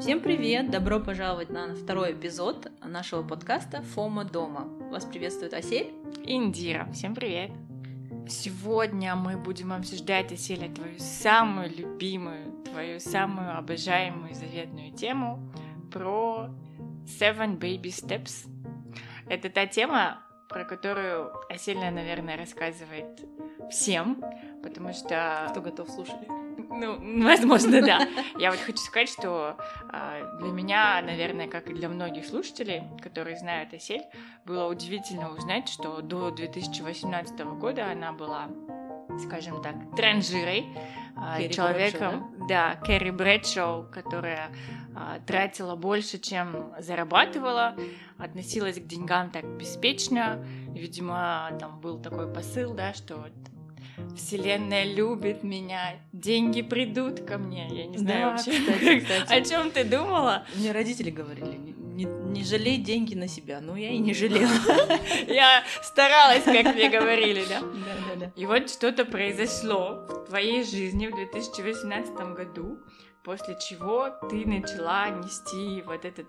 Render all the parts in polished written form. Всем привет! Добро пожаловать на второй эпизод нашего подкаста «Фома дома». Вас приветствует Асель и Индира. Всем привет! Сегодня мы будем обсуждать, Асель, твою самую любимую, твою самую обожаемую заветную тему про Seven Baby Steps. Это та тема, про которую Асель, наверное, рассказывает всем, потому что... Кто готов слушать? Ну, возможно, да. Я вот хочу сказать, что для меня, наверное, как и для многих слушателей, которые знают Асель, было удивительно узнать, что до 2018 года она была, скажем так, транжирой, человеком, Брэдшоу, да, Керри Брэдшоу, которая тратила больше, чем зарабатывала, относилась к деньгам так беспечно. Видимо, там был такой посыл, да, что... Вселенная любит меня, деньги придут ко мне. Я не знаю, да, вообще, кстати. О чем ты думала? Мне родители говорили, не жалей деньги на себя. Ну, я и не жалела. Я старалась, как мне говорили, да? Да. И вот что-то произошло в твоей жизни в 2018 году, после чего ты начала нести вот эту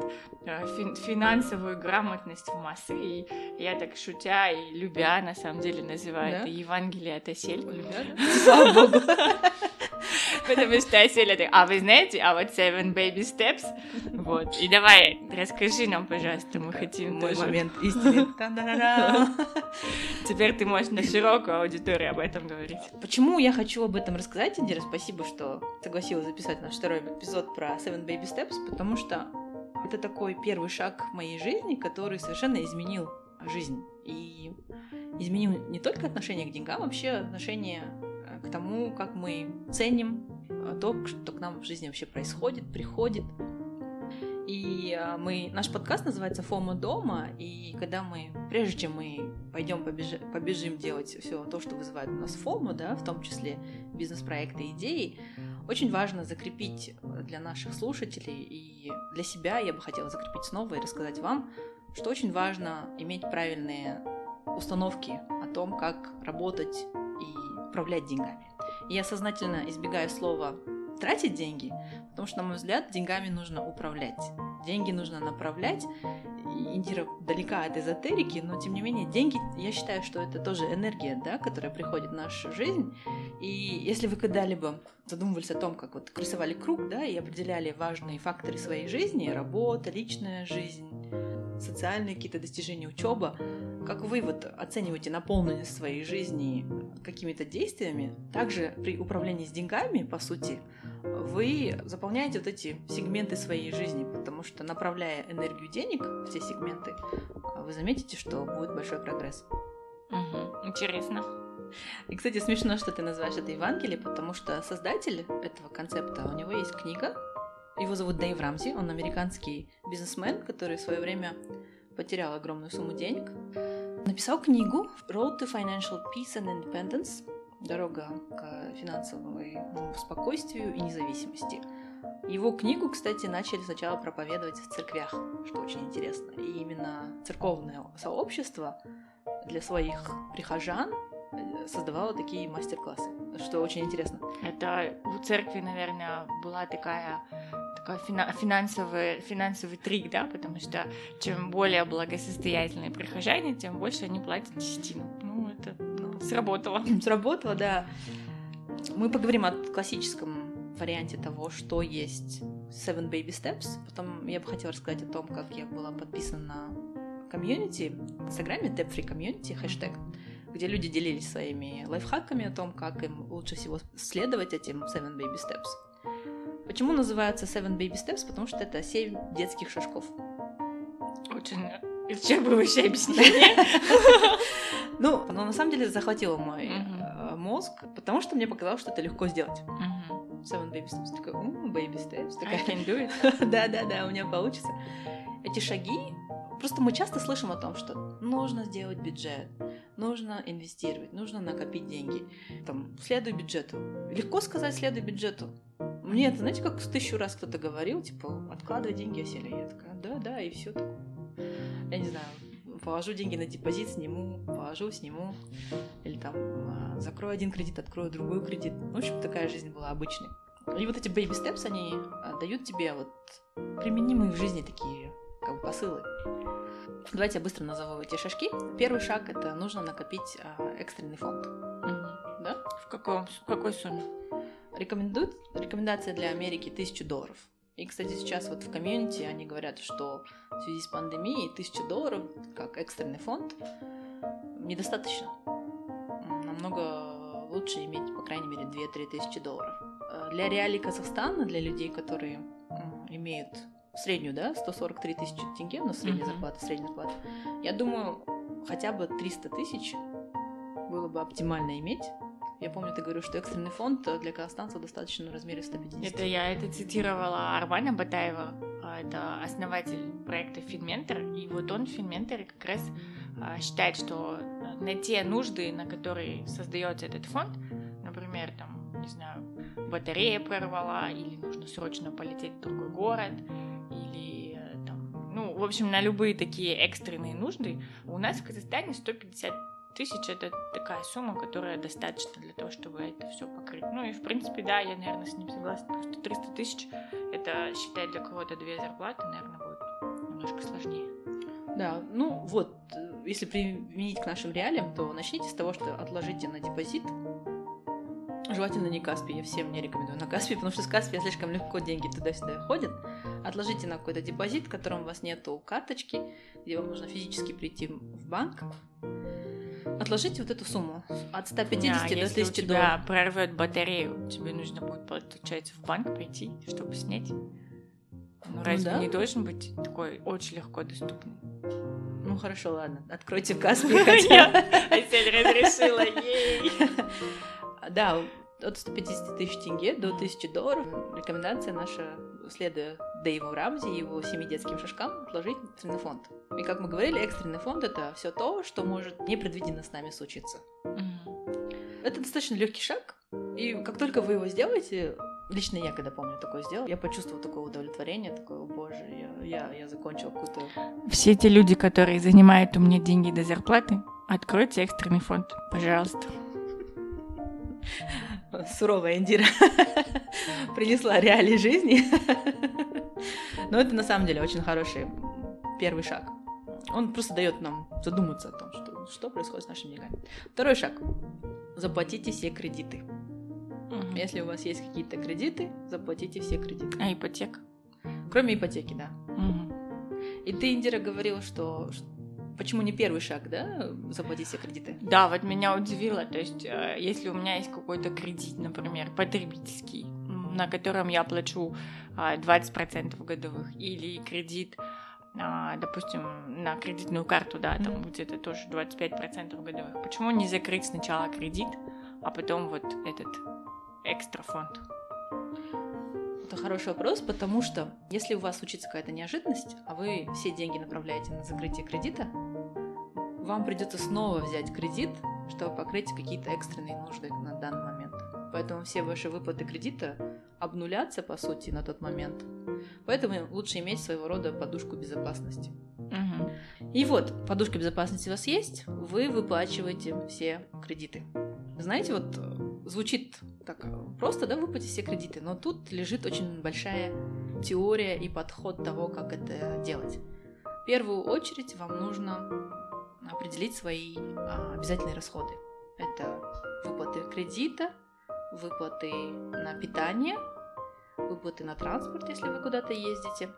финансовую грамотность в массы. И я так шутя и любя, на самом деле, называю это Евангелие от Асель. Слава Богу. Потому что Асель это... А вы знаете, а вот Seven Baby Steps. Вот. И давай, расскажи нам, пожалуйста, мы хотим... Мой момент истины. Теперь ты можешь на широкую аудиторию об этом говорить. Почему я хочу об этом рассказать, Индира? Спасибо, что согласилась записать наш второй эпизод про Seven Baby Steps, потому что это такой первый шаг в моей жизни, который совершенно изменил жизнь. И изменил не только отношение к деньгам, вообще отношение к тому, как мы ценим то, что к нам в жизни вообще происходит, приходит. И наш подкаст называется «Фома дома», и когда мы, прежде чем мы пойдем побежим делать все то, что вызывает у нас фому, да, в том числе бизнес-проекты, идеи, очень важно закрепить для наших слушателей и для себя, я бы хотела закрепить снова и рассказать вам, что очень важно иметь правильные установки о том, как работать и управлять деньгами. И я сознательно избегаю слова «тратить деньги», потому что, на мой взгляд, деньгами нужно управлять. Деньги нужно направлять. Индира далека от эзотерики, но, тем не менее, деньги, я считаю, что это тоже энергия, да, которая приходит в нашу жизнь. И если вы когда-либо задумывались о том, как вот рисовали круг, да, и определяли важные факторы своей жизни, работа, личная жизнь, социальные какие-то достижения, учеба, как вы вот оцениваете наполненность своей жизни какими-то действиями, также при управлении с деньгами, по сути, вы заполняете вот эти сегменты своей жизни, потому что, направляя энергию денег в те сегменты, вы заметите, что будет большой прогресс. Угу, интересно. И, кстати, смешно, что ты называешь это Евангелие, потому что создатель этого концепта, у него есть книга, его зовут Дэйв Рамзи, он американский бизнесмен, который в свое время потерял огромную сумму денег, написал книгу «Road to Financial Peace and Independence», «Дорога к финансовому спокойствию и независимости». Его книгу, кстати, начали сначала проповедовать в церквях, что очень интересно. И именно церковное сообщество для своих прихожан создавало такие мастер-классы, что очень интересно. Это у церкви, наверное, была такая финансовый трик, да, потому что чем более благосостоятельные прихожане, тем больше они платят десятину. Ну, это... Сработало, да. Мы поговорим о классическом варианте того, что есть Seven Baby Steps. Потом я бы хотела рассказать о том, как я была подписана на комьюнити в Инстаграме, Debt Free Community, хэштег, где люди делились своими лайфхаками о том, как им лучше всего следовать этим Seven Baby Steps. Почему называются Seven Baby Steps? Потому что это 7 детских шажков. Очень исчерпывающее объяснение. Ну, оно на самом деле захватило мой мозг, потому что мне показалось, что это легко сделать. Seven Baby Steps. Такой, Baby Steps. Такая, I can do it. Да, у меня получится. Эти шаги... Просто мы часто слышим о том, что нужно сделать бюджет, нужно инвестировать, нужно накопить деньги. Там, следуй бюджету. Легко сказать, следуй бюджету. Мне это, знаете, как 1000 раз кто-то говорил, типа, откладывай деньги, Асель. Я такая, да, и все такое. Я не знаю, положу деньги на депозит, сниму, или там закрою один кредит, открою другой кредит. В общем, такая жизнь была обычной. И вот эти baby steps, они дают тебе вот применимые в жизни такие как бы посылы. Давайте я быстро назову эти шажки. Первый шаг – это нужно накопить экстренный фонд. Угу. Да? В какой сумме? Рекомендация для Америки $1000. И, кстати, сейчас вот в комьюнити они говорят, что в связи с пандемией $1000 как экстренный фонд недостаточно. Намного лучше иметь, по крайней мере, 2-3 тысячи долларов. Для реалий Казахстана, для людей, которые имеют среднюю, да, 143 тысячи тенге, но средняя зарплата, я думаю, хотя бы 300 тысяч было бы оптимально иметь. Я помню, ты говорил, что экстренный фонд для казахстанцев достаточно в размере 150. Это я цитировала Армана Батаева, это основатель проекта Финментер, и вот он в Финментере как раз считает, что на те нужды, на которые создается этот фонд, например, там, не знаю, батарея прорвала, или нужно срочно полететь в другой город, или там, ну, в общем, на любые такие экстренные нужды, у нас в Казахстане 150 тысяч – это такая сумма, которая достаточно для того, чтобы это все покрыть. Ну и, в принципе, да, я, наверное, с ним согласна, потому что 300 тысяч – это, считай, для кого-то 2 зарплаты, наверное, будет немножко сложнее. Да, ну вот, если применить к нашим реалиям, то начните с того, что отложите на депозит, желательно не Каспи, я всем не рекомендую на Каспи, потому что с Каспи слишком легко деньги туда-сюда ходят. Отложите на какой-то депозит, в котором у вас нету карточки, где вам нужно физически прийти в банк. Отложите вот эту сумму от 150 до 1000 долларов. Если у тебя прорвет батарею, тебе нужно будет, получается, в банк прийти, чтобы снять. Ну, разве не должен быть такой очень легко доступный? Ну, хорошо, ладно. Откройте Каспи. Асель разрешила ей. Да, от 150 тысяч тенге до 1000 долларов. Рекомендация наша, следуя Дэйву Рамзи и его 7 детским шажкам, отложить экстренный фонд. И, как мы говорили, экстренный фонд – это все то, что может непредвиденно с нами случиться. Mm-hmm. Это достаточно легкий шаг, и как только вы его сделаете, лично я, когда помню, такое сделала, я почувствовала такое удовлетворение, такое, о боже, я закончила какую-то... Все те люди, которые занимают у меня деньги до зарплаты, откройте экстренный фонд, пожалуйста. Суровая Индира принесла реалии жизни. Но это на самом деле очень хороший первый шаг. Он просто дает нам задуматься о том, что происходит с нашими деньгами. Второй шаг. Заплатите все кредиты. Угу. Если у вас есть какие-то кредиты, заплатите все кредиты. А ипотека? Кроме ипотеки, да. Угу. И ты, Индира, говорила, что... Почему не первый шаг, да, заплатить все кредиты? Да, вот меня удивило, то есть если у меня есть какой-то кредит, например, потребительский, на котором я плачу 20% годовых, или кредит, допустим, на кредитную карту, да, там где-то тоже 25% годовых, почему не закрыть сначала кредит, а потом вот этот экстра фонд? Это хороший вопрос, потому что если у вас случится какая-то неожиданность, а вы все деньги направляете на закрытие кредита, вам придется снова взять кредит, чтобы покрыть какие-то экстренные нужды на данный момент. Поэтому все ваши выплаты кредита обнулятся, по сути, на тот момент. Поэтому лучше иметь своего рода подушку безопасности. Угу. И вот, подушка безопасности у вас есть, вы выплачиваете все кредиты. Знаете, вот... Звучит так просто, да, выплатить все кредиты, но тут лежит очень большая теория и подход того, как это делать. В первую очередь вам нужно определить свои обязательные расходы. Это выплаты кредита, выплаты на питание, выплаты на транспорт, если вы куда-то ездите.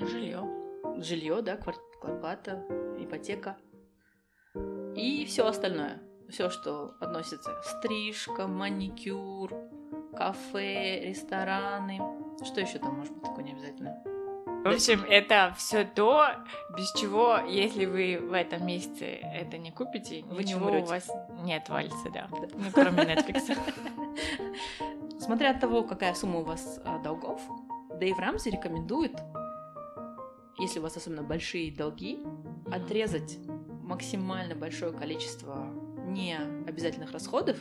Жилье, да, квартплата, ипотека и все остальное. Все, что относится к стрижка, маникюр, кафе, рестораны. Что еще там может быть такое необязательное? В общем, это все то, без чего, если вы в этом месяце это не купите, вы ничего не у вас не отвалится, да. Ну, кроме Netflix. Смотря от того, какая сумма у вас долгов, Дэйв Рамзи рекомендует, если у вас особенно большие долги, отрезать максимально большое количество необязательных расходов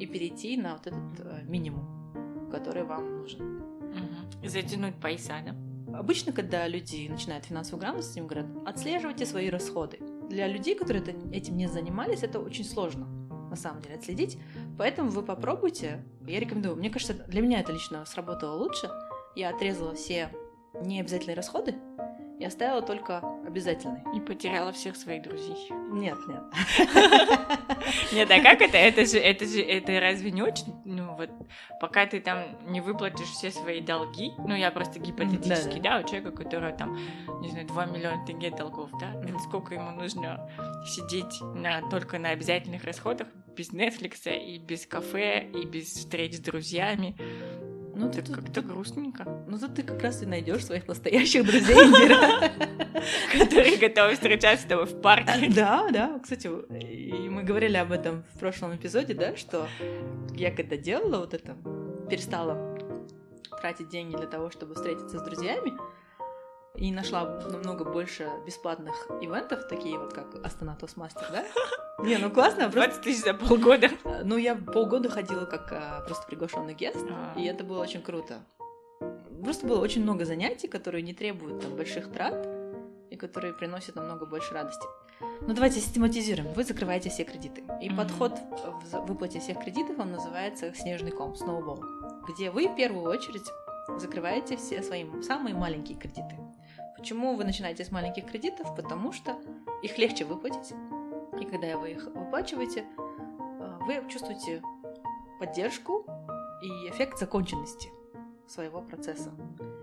и перейти на вот этот минимум, который вам нужен. Угу. Затянуть пояса, да? Обычно, когда люди начинают финансовую грамотность, им говорят, отслеживайте свои расходы. Для людей, которые этим не занимались, это очень сложно, на самом деле, отследить, Поэтому вы попробуйте. Я рекомендую. Мне кажется, для меня это лично сработало лучше. Я отрезала все необязательные расходы и оставила только обязательные. И потеряла всех своих друзей. Нет. Нет, а как это? Это разве не очень? Ну вот, пока ты там не выплатишь все свои долги, ну я просто гипотетически, да, у человека, который там, не знаю, 2 миллиона тенге долгов, да, сколько ему нужно сидеть только на обязательных расходах, без Netflix и без кафе, и без встреч с друзьями. Ну, это как-то грустненько. Ну, тут ты как раз и найдешь своих настоящих друзей, которые готовы встречаться с тобой в парке. Да. Кстати, мы говорили об этом в прошлом эпизоде, да, что я когда делала вот это, перестала тратить деньги для того, чтобы встретиться с друзьями, и нашла намного больше бесплатных ивентов, такие вот, как Astana Toastmasters, да? Не, ну классно, просто... 20 тысяч за полгода. Ну, я полгода ходила как просто приглашенный гест, и это было очень круто. Просто было очень много занятий, которые не требуют там больших трат, и которые приносят намного больше радости. Ну, давайте систематизируем. Вы закрываете все кредиты. И подход в выплате всех кредитов, он называется снежный ком, сноубол, где вы в первую очередь закрываете все свои самые маленькие кредиты. Почему вы начинаете с маленьких кредитов? Потому что их легче выплатить. И когда вы их выплачиваете, вы чувствуете поддержку и эффект законченности своего процесса.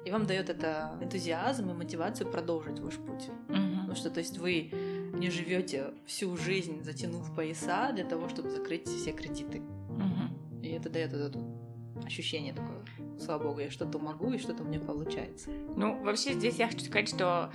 И вам дает это энтузиазм и мотивацию продолжить ваш путь. Потому что, то есть, вы не живете всю жизнь, затянув пояса для того, чтобы закрыть все кредиты. И это дает этот ощущение такое, слава богу, я что-то могу и что-то у меня получается. Ну, вообще здесь я хочу сказать, что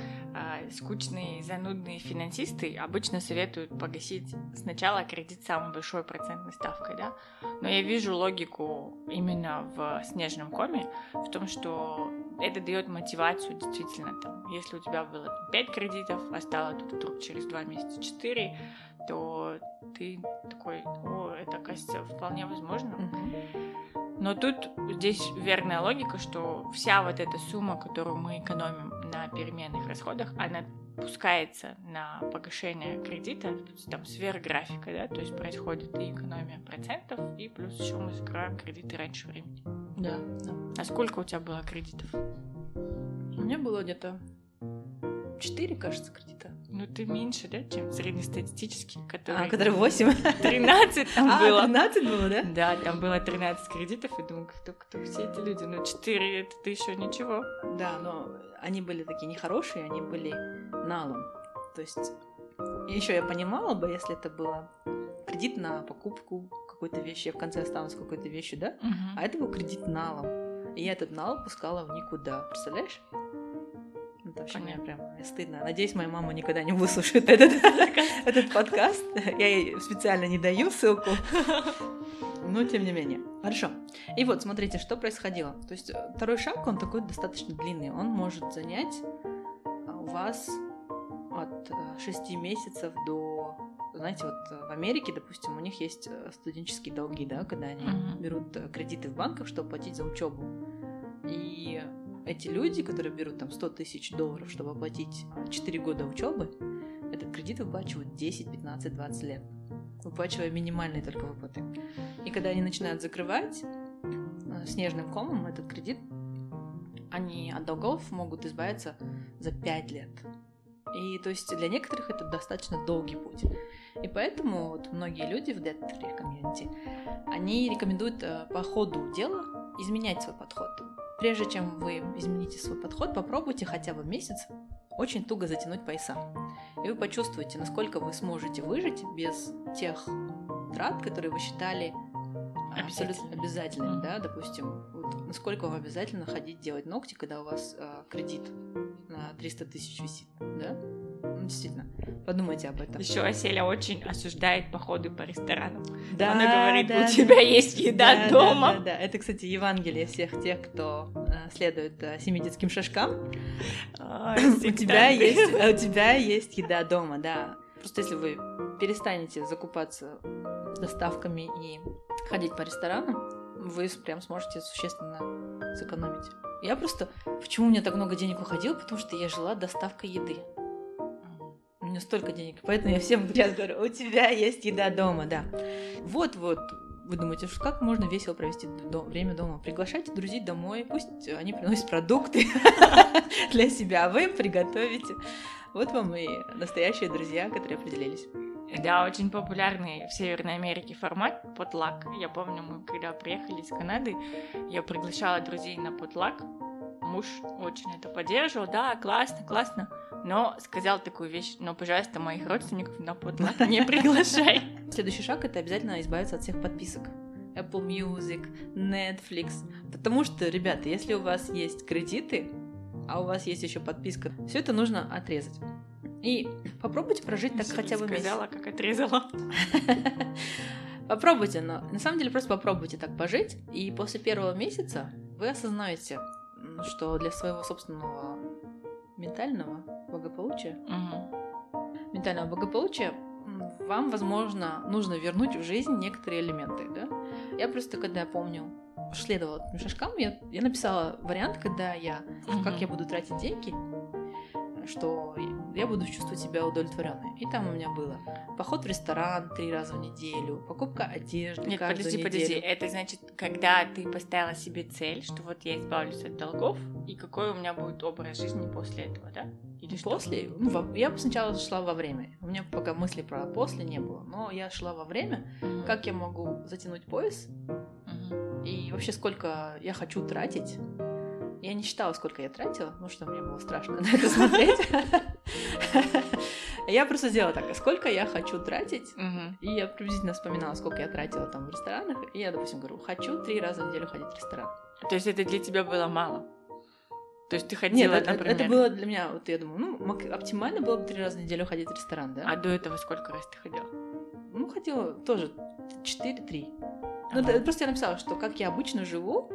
скучные, занудные финансисты обычно советуют погасить сначала кредит с самой большой процентной ставкой, да? Но я вижу логику именно в снежном коме, в том, что это дает мотивацию действительно. Там, если у тебя было 5 кредитов, а стало тут вдруг через 2 месяца 4, то ты такой, о, это, кажется, вполне возможно. Но тут здесь верная логика, что вся вот эта сумма, которую мы экономим на переменных расходах, она пускается на погашение кредита там сверх графика, да, то есть происходит и экономия процентов, и плюс еще мы закрываем кредиты раньше времени. Да. А сколько у тебя было кредитов? У меня было где-то 4, кажется, кредита. Ну, ты меньше, да, чем среднестатистический, который... А, который 8? 13 там было. А, 13 было, да? Да, там было 13 кредитов, и думаю, кто все эти люди? Ну, 4 — это еще ничего. Да, но они были такие нехорошие, они были налом. То есть, еще я понимала бы, если это было кредит на покупку какой-то вещи, я в конце останусь с какой-то вещью, да? А это был кредит налом. И я этот нал пускала в никуда, представляешь? Это вообще мне прям стыдно. Надеюсь, моя мама никогда не выслушает этот подкаст. Я ей специально не даю ссылку. Но тем не менее. Хорошо. И вот, смотрите, что происходило. То есть второй шаг, он такой достаточно длинный. Он может занять у вас от 6 месяцев до... Знаете, вот в Америке, допустим, у них есть студенческие долги, да, когда они берут кредиты в банках, чтобы платить за учебу. И... Эти люди, которые берут там 100 тысяч долларов, чтобы оплатить 4 года учебы, этот кредит выплачивают 10, 15, 20 лет, выплачивая минимальные только выплаты. И когда они начинают закрывать снежным комом этот кредит, они от долгов могут избавиться за 5 лет. И то есть для некоторых это достаточно долгий путь. И поэтому вот многие люди в Debt Free Community, они рекомендуют по ходу дела изменять свой подход. Прежде чем вы измените свой подход, попробуйте хотя бы месяц очень туго затянуть пояса. И вы почувствуете, насколько вы сможете выжить без тех трат, которые вы считали абсолютно обязательными. Да? Допустим, вот насколько вам обязательно ходить делать ногти, когда у вас кредит на 300 тысяч висит. Да? Ну, действительно, подумайте об этом. Еще Аселя очень осуждает походы по ресторанам. Да, она говорит, да, у тебя есть еда дома. Да. Это, кстати, Евангелие всех тех, кто следует 7 детским шажкам. У тебя есть еда дома, да. Просто если вы перестанете закупаться доставками и ходить по ресторанам, вы прям сможете существенно сэкономить. Я просто... Почему у меня так много денег уходило? Потому что я жила доставкой еды. У меня столько денег, поэтому я всем сейчас говорю, у тебя есть еда дома, да. Вот-вот, Вы думаете, как можно весело провести время дома? Приглашайте друзей домой, пусть они приносят продукты для себя, а вы им приготовите. Вот вам и настоящие друзья, которые определились. Да, очень популярный в Северной Америке формат потлак. Я помню, мы когда приехали из Канады, я приглашала друзей на потлак. Муж очень это поддерживал, да, классно, классно. Но сказал такую вещь: но, пожалуйста, моих родственников на подлак не приглашай. Следующий шаг — это обязательно избавиться от всех подписок. Apple Music, Netflix. Потому что, ребята, если у вас есть кредиты, а у вас есть еще подписка, все это нужно отрезать. И попробуйте прожить так хотя бы месяц. Сказала, как отрезала. Попробуйте, но на самом деле просто попробуйте так пожить, и после первого месяца вы осознаете, что для своего собственного ментального благополучия, ментального благополучия вам, возможно, нужно вернуть в жизнь некоторые элементы, да? Я просто, когда помню, следовала этим шажкам, я написала вариант, когда я, как я буду тратить деньги, что я буду чувствовать себя удовлетворенной. И там у меня было поход в ресторан 3 раза в неделю, покупка одежды каждую неделю. Это значит, когда ты поставила себе цель, что вот я избавлюсь от долгов, и какой у меня будет образ жизни после этого, да? Или после? Я сначала шла во время. У меня пока мысли про после не было, но я шла во время. Как я могу затянуть пояс? И вообще, сколько я хочу тратить? Я не считала, сколько я тратила, потому что мне было страшно на это смотреть. Я просто делала так: сколько я хочу тратить. И я приблизительно вспоминала, сколько я тратила там в ресторанах. И я, допустим, говорю: хочу 3 раза в неделю ходить в ресторан. То есть это для тебя было мало? То есть ты ходила, например... Нет, это было для меня, вот я думаю, оптимально было бы 3 раза в неделю ходить в ресторан, да? А до этого сколько раз ты ходила? Ходила тоже 4-3. Просто я написала, что как я обычно живу.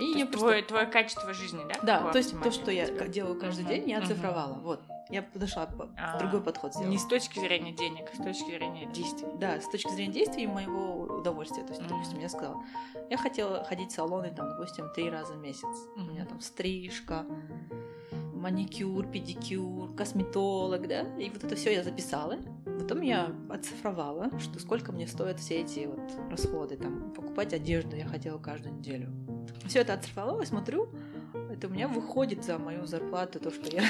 И я просто... твое качество жизни, да? Да, какое, то есть то, что я делаю каждый день, я оцифровала. Вот, я подошла, другой подход сделала. Не с точки зрения денег, а с точки зрения действий. Да, с точки зрения действий и моего удовольствия. То есть, допустим, я сказала, я хотела ходить в салоны, там, допустим, 3 раза в месяц. У меня там стрижка, маникюр, педикюр, косметолог, да? И вот это все я записала. Потом я оцифровала, что сколько мне стоят все эти вот расходы, там, покупать одежду я хотела каждую неделю. Все это оцифровала, смотрю, это у меня выходит за мою зарплату то, что я...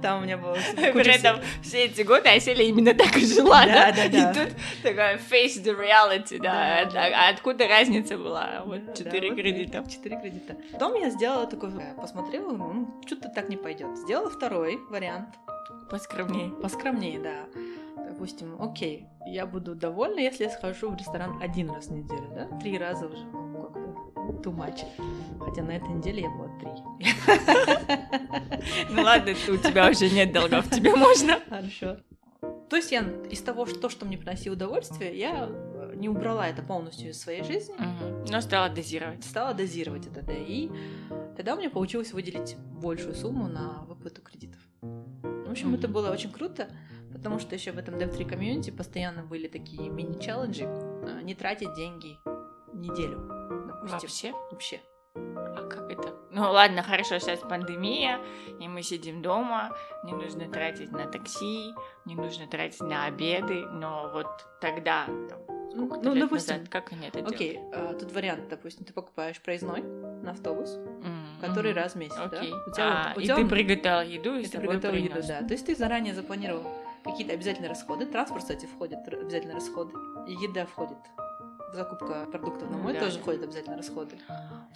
Там у меня было... При этом все эти годы я сели именно так и жила, да? И тут такая face the reality, да? А откуда разница была? Вот 4 кредита. 4 кредита. Потом я сделала такой... Посмотрела, что-то так не пойдет. Сделала второй вариант. Поскромнее, да. Допустим, окей, я буду довольна, если я схожу в ресторан 1 раз в неделю, да? 3 раза уже как-то too much. Хотя на этой неделе я была 3. Ну ладно, у тебя уже нет долгов, тебе можно. Хорошо. То есть я из того, что мне приносило удовольствие, я не убрала это полностью из своей жизни. Но стала дозировать. Это, да. И тогда у меня получилось выделить большую сумму на выплату кредитов. В общем, это было очень круто, потому что еще в этом Debt Free Community постоянно были такие мини-челленджи. Не тратить деньги неделю, допустим. Вообще? А как это? Ну ладно, хорошо, сейчас пандемия, и мы сидим дома, не нужно тратить на такси, не нужно тратить на обеды, но вот тогда, допустим, назад, как они это делают? Окей, тут вариант, допустим, ты покупаешь проездной на автобус, который раз в месяц, да? Ты приготовил еду, и с собой принёс. Да. То есть ты заранее запланировал какие-то обязательные расходы. Транспорт, кстати, входит обязательно расходы. И еда входит. Закупка продуктов домой тоже входит обязательно расходы.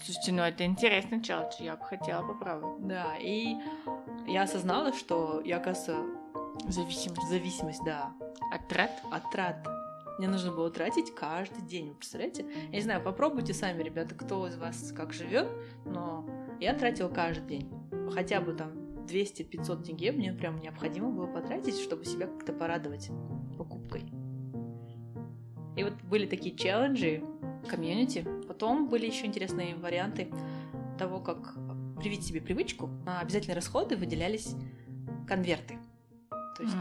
Слушайте, это интересный челлендж, я бы хотела попробовать. Да, и я осознала, что я, оказывается... Зависимость, да. От трат. Мне нужно было тратить каждый день, вы представляете? Я не знаю, попробуйте сами, ребята, кто из вас как живет, но... Я тратила каждый день. Хотя бы там 200-500 тенге мне прям необходимо было потратить, чтобы себя как-то порадовать покупкой. И вот были такие челленджи, комьюнити. Потом были еще интересные варианты того, как привить себе привычку. На обязательные расходы выделялись конверты. То есть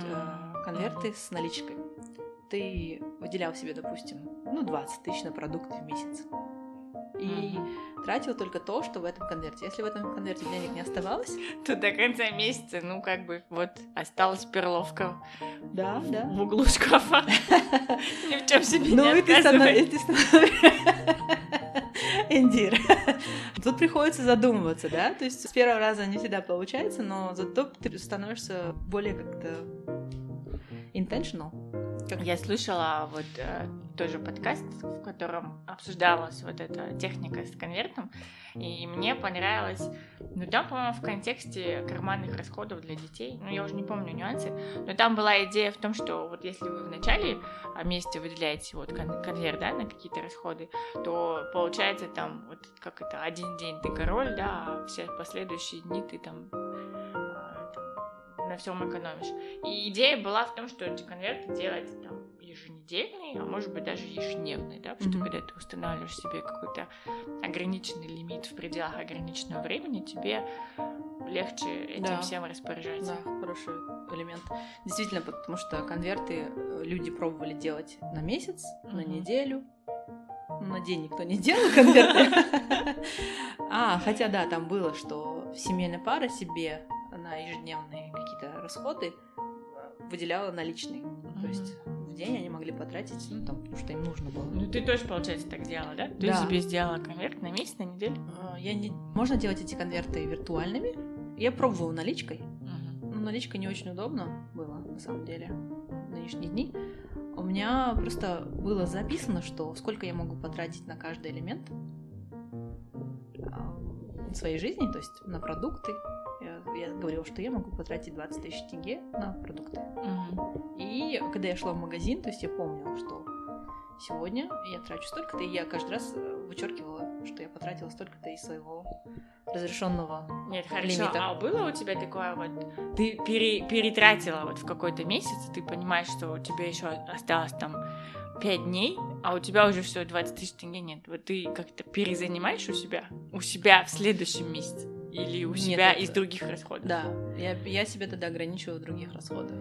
конверты с наличкой. Ты выделял себе, допустим, 20 тысяч на продукты в месяц. И тратила только то, что в этом конверте. Если в этом конверте денег не оставалось, то до конца месяца, ну, как бы, вот, осталась перловка. Да, да. В углу шкафа. Ни в чем себе не отказывай. Эндир. Тут приходится задумываться, да? То есть с первого раза не всегда получается, но зато ты становишься более как-то intentional. Я слышала вот тоже подкаст, в котором обсуждалась вот эта техника с конвертом, и мне понравилось, ну там, по-моему, в контексте карманных расходов для детей, ну я уже не помню нюансы, но там была идея в том, что вот если вы в начале месяца выделяете вот конверт, да, на какие-то расходы, то получается там вот как это, один день ты король, да, а все последующие дни ты там на всем экономишь. И идея была в том, что эти конверты делать там еженедельный, а может быть даже ежедневный, да, потому что когда ты устанавливаешь себе какой-то ограниченный лимит в пределах ограниченного времени, тебе легче этим всем распоряжаться. Да, хороший элемент. Действительно, потому что конверты люди пробовали делать на месяц, на неделю, на день никто не делал конверты. А, хотя да, там было, что семейная пара себе на ежедневные какие-то расходы выделяла наличные. То есть в день они могли потратить, ну, там, потому что им нужно было. Ну, ты тоже, получается, так делала, да? Ты себе сделала конверт на месяц, на неделю? Можно делать эти конверты виртуальными. Я пробовала наличкой. Но наличка не очень удобно было, на самом деле, в нынешние дни. У меня просто было записано, что сколько я могу потратить на каждый элемент своей жизни, то есть на продукты. Я говорила, что я могу потратить 20 тысяч тенге на продукты. И когда я шла в магазин, то есть я помнила, что сегодня я трачу столько-то, и я каждый раз вычеркивала, что я потратила столько-то из своего разрешенного лимита. Нет, хорошо, а было у тебя такое вот, ты перетратила вот в какой-то месяц, ты понимаешь, что у тебя еще осталось там 5 дней, а у тебя уже все 20 тысяч тенге нет. Вот ты как-то перезанимаешь у себя в следующем месяце? Или у себя из других расходов? Да, я себя тогда ограничивала в других расходах.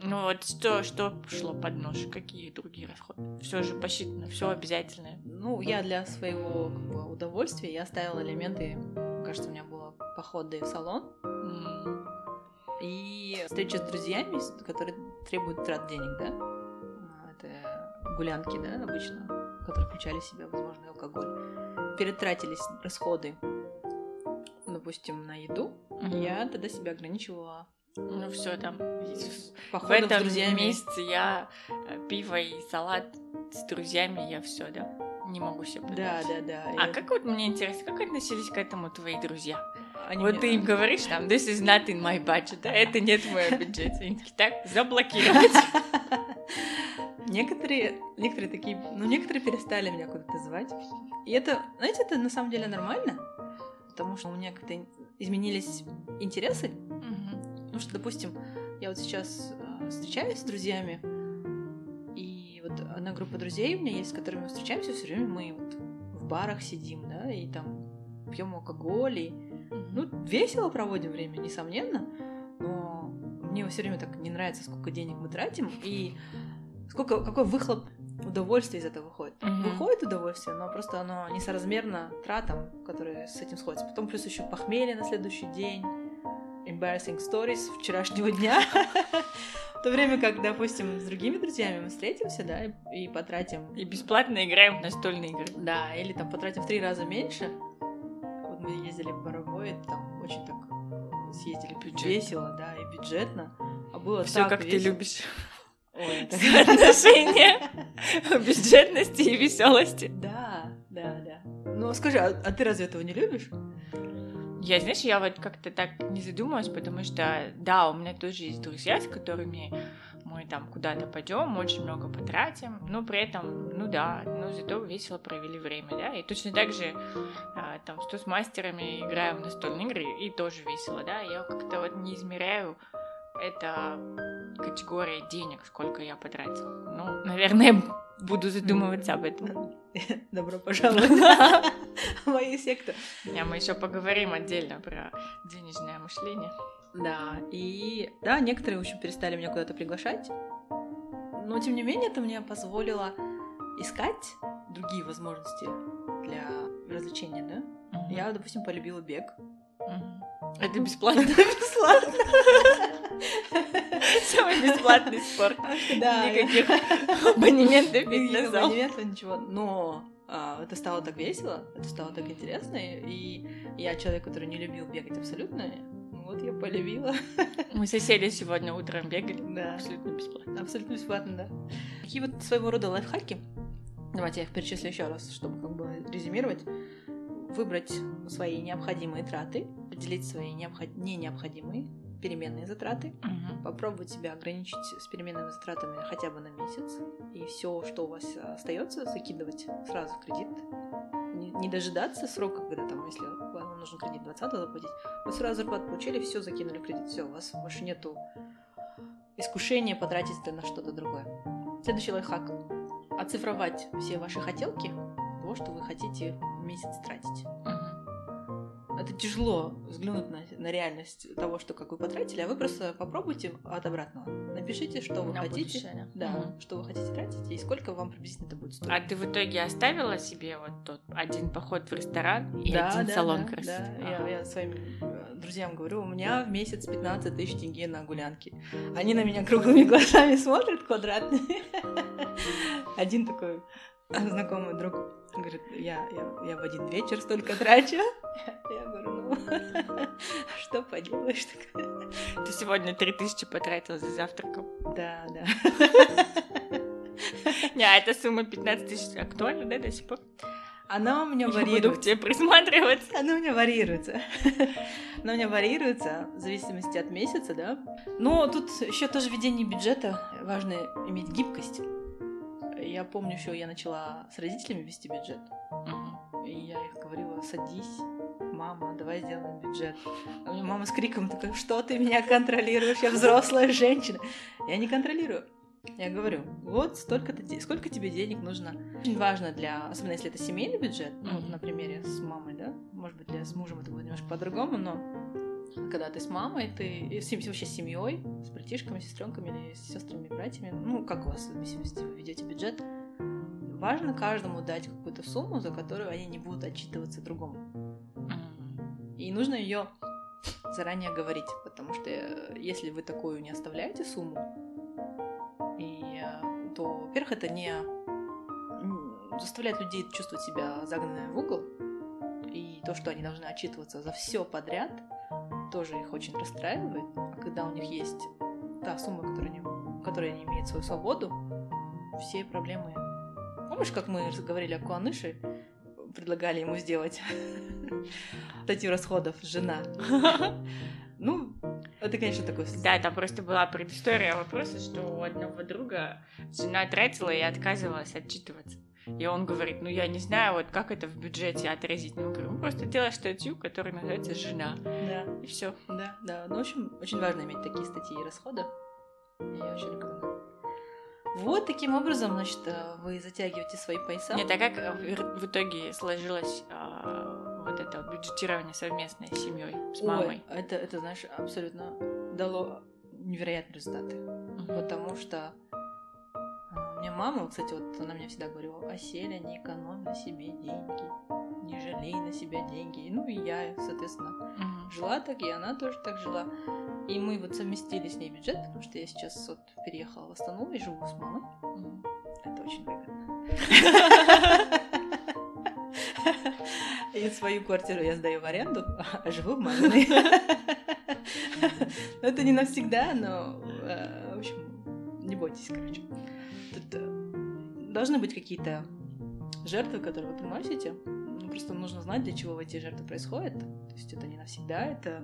Ну вот что шло под нож? Какие другие расходы? Все же посчитано, все обязательное. Ну, я для своего как бы удовольствия я оставила элементы. Кажется, у меня было походы в салон. И встреча с друзьями, которые требуют трат денег, да? Это гулянки, да, обычно, которые включали в себя, возможно, алкоголь. Перетратились расходы, допустим, на еду, я тогда себя ограничивала. Ну все там. В этом месяце я пиво и салат с друзьями, я все, да, не могу себе подать. Да. А как вот мне интересно, как относились к этому твои друзья? Вот ты им говоришь там, this is not in my budget, да, это нет в моем бюджете. Они такие, так, заблокировать. Некоторые такие, ну некоторые перестали меня куда-то звать. И это, знаете, это на самом деле нормально. Потому что у меня как-то изменились интересы. Потому что, допустим, я вот сейчас встречаюсь с друзьями, и вот одна группа друзей у меня есть, с которыми мы встречаемся, все время мы вот в барах сидим, да, и там пьем алкоголь, и ну, весело проводим время, несомненно, но мне все время так не нравится, сколько денег мы тратим, и какой выхлоп удовольствие из этого выходит. Выходит удовольствие, но просто оно несоразмерно тратам, которые с этим сходятся. Потом плюс еще похмелье на следующий день, embarrassing stories вчерашнего дня. В то время как, допустим, с другими друзьями мы встретимся, да, и потратим... И бесплатно играем в настольные игры. Да, или там потратим в 3 раза меньше. Вот мы ездили в Боровое, там очень так съездили весело, да, и бюджетно. А было все как ты любишь. Соотношение бюджетности и веселости. Да. Ну скажи, а ты разве этого не любишь? Я, знаешь, я вот как-то так не задумалась, потому что, да, у меня тоже есть друзья, с которыми мы там куда-то пойдем, очень много потратим, но при этом, ну да, но зато весело провели время, да, и точно так же там с мастерами играем в настольные игры, и тоже весело, да, я как-то вот не измеряю это категория денег, сколько я потратила. Ну, наверное, буду задумываться об этом. Добро пожаловать в мою секту. Мы еще поговорим отдельно про денежное мышление. Да, и да, некоторые, в общем, перестали меня куда-то приглашать, но, тем не менее, это мне позволило искать другие возможности для развлечения. Я, допустим, полюбила бег. Это бесплатно? Это бесплатно. Самый бесплатный спорт. Никаких абонементов, фитнес-зал. Абонементов, ничего. Но это стало так весело, это стало так интересно. И я человек, который не любил бегать абсолютно. Вот я полюбила. Мы с соседями сегодня утром бегали. Да. Абсолютно бесплатно. Абсолютно бесплатно, да. Какие вот своего рода лайфхаки? Давайте я их перечислю еще раз, чтобы как бы резюмировать. Выбрать свои необходимые траты, определить свои необходимые переменные затраты, попробовать себя ограничить с переменными затратами хотя бы на месяц, и все, что у вас остается, закидывать сразу в кредит, не дожидаться срока, когда там, если вам нужен кредит 20-го заплатить, вы сразу зарплату получили, все закинули в кредит, все, у вас больше нету искушения потратить это на что-то другое. Следующий лайфхак. Оцифровать все ваши хотелки, того, что вы хотите месяц тратить. Это тяжело взглянуть на реальность того, что как вы потратили, а вы просто попробуйте от обратного. Напишите, что вы хотите, будущее, да, что вы хотите тратить и сколько вам приблизительно это будет стоить. А ты в итоге оставила себе вот тот один поход в ресторан и один салон красоты? Да. Я своим друзьям говорю, у меня в месяц 15 тысяч тенге на гулянки. Они на меня круглыми глазами смотрят, квадратные. Один такой знакомый друг говорит, я в один вечер столько трачу. Я говорю, что поделаешь такое? Ты сегодня 3000 потратила за завтраком. Да. Не, эта сумма 15 тысяч актуальна, да, до сих пор? Она у меня варьируется. Я буду к тебе присматриваться. Она у меня варьируется в зависимости от месяца, да. Но тут еще тоже ведение бюджета. Важно иметь гибкость. Я помню, что я начала с родителями вести бюджет. И я их говорила, садись, мама, давай сделаем бюджет. А мне мама с криком такая, что ты меня контролируешь, я взрослая женщина. Я не контролирую. Я говорю, вот сколько тебе денег нужно. Очень важно особенно если это семейный бюджет, вот на примере с мамой, да, может быть, с мужем это будет немножко по-другому, но когда ты с мамой, вообще с семьей, с братишками, сестренками или с сестрами, братьями, как у вас в зависимости вы ведете бюджет, важно каждому дать какую-то сумму, за которую они не будут отчитываться другому. И нужно ее заранее говорить, потому что если вы такую не оставляете сумму, то, во-первых, это не заставляет людей чувствовать себя загнанными в угол, и то, что они должны отчитываться за все подряд, тоже их очень расстраивает. А когда у них есть та сумма, которая не имеет свою свободу, все проблемы. Помнишь, как мы говорили о Куаныше, предлагали ему сделать статью расходов «Жена»? Это, конечно, такой... Да, там просто была предыстория вопроса, что у одного друга жена тратила и отказывалась отчитываться. И он говорит, я не знаю, как это в бюджете отразить. Говорю, просто делай статью, которая называется «Жена». Да. И все. Да. В общем, очень важно иметь такие статьи расхода. Я очень рекомендую. Вот таким образом, значит, вы затягиваете свои пояса. Нет, а как в итоге сложилось это бюджетирование совместное с семьей, с мамой? Это, знаешь, абсолютно дало невероятные результаты. Потому что мне мама, кстати, она мне всегда говорила, Аселя, не экономь на себе деньги, не жалей на себя деньги. И я, соответственно, жила так, и она тоже так жила. И мы совместили с ней бюджет, потому что я сейчас переехала в Астану и живу с мамой. Это очень выгодно. И свою квартиру я сдаю в аренду, а живу в маминой. Это не навсегда, но, в общем, не бойтесь, короче. Тут должны быть какие-то жертвы, которые вы приносите. Просто нужно знать, для чего эти жертвы происходят. То есть это не навсегда, это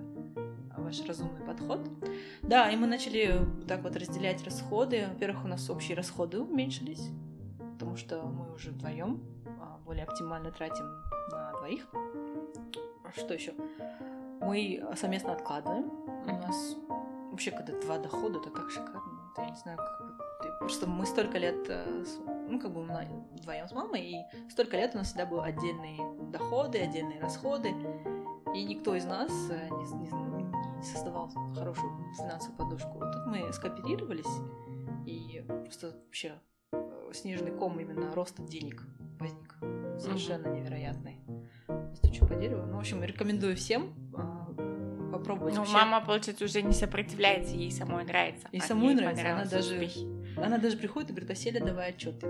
ваш разумный подход. Да, и мы начали так разделять расходы. Во-первых, у нас общие расходы уменьшились, потому что мы уже вдвоем более оптимально тратим на двоих. Что еще? Мы совместно откладываем. У нас вообще, когда два дохода, это так шикарно. Я не знаю, просто мы столько лет, мы вдвоем с мамой, и столько лет у нас всегда были отдельные доходы, отдельные расходы, и никто из нас не создавал хорошую финансовую подушку. Тут мы скооперировались, и просто вообще снежный ком именно роста денег возник. Совершенно невероятный. Стучу по дереву. общем, рекомендую всем попробовать. Но мама, получается, уже не сопротивляется, ей самой нравится. Ей самой нравится, она даже приходит и говорит: а Селя, давай отчет.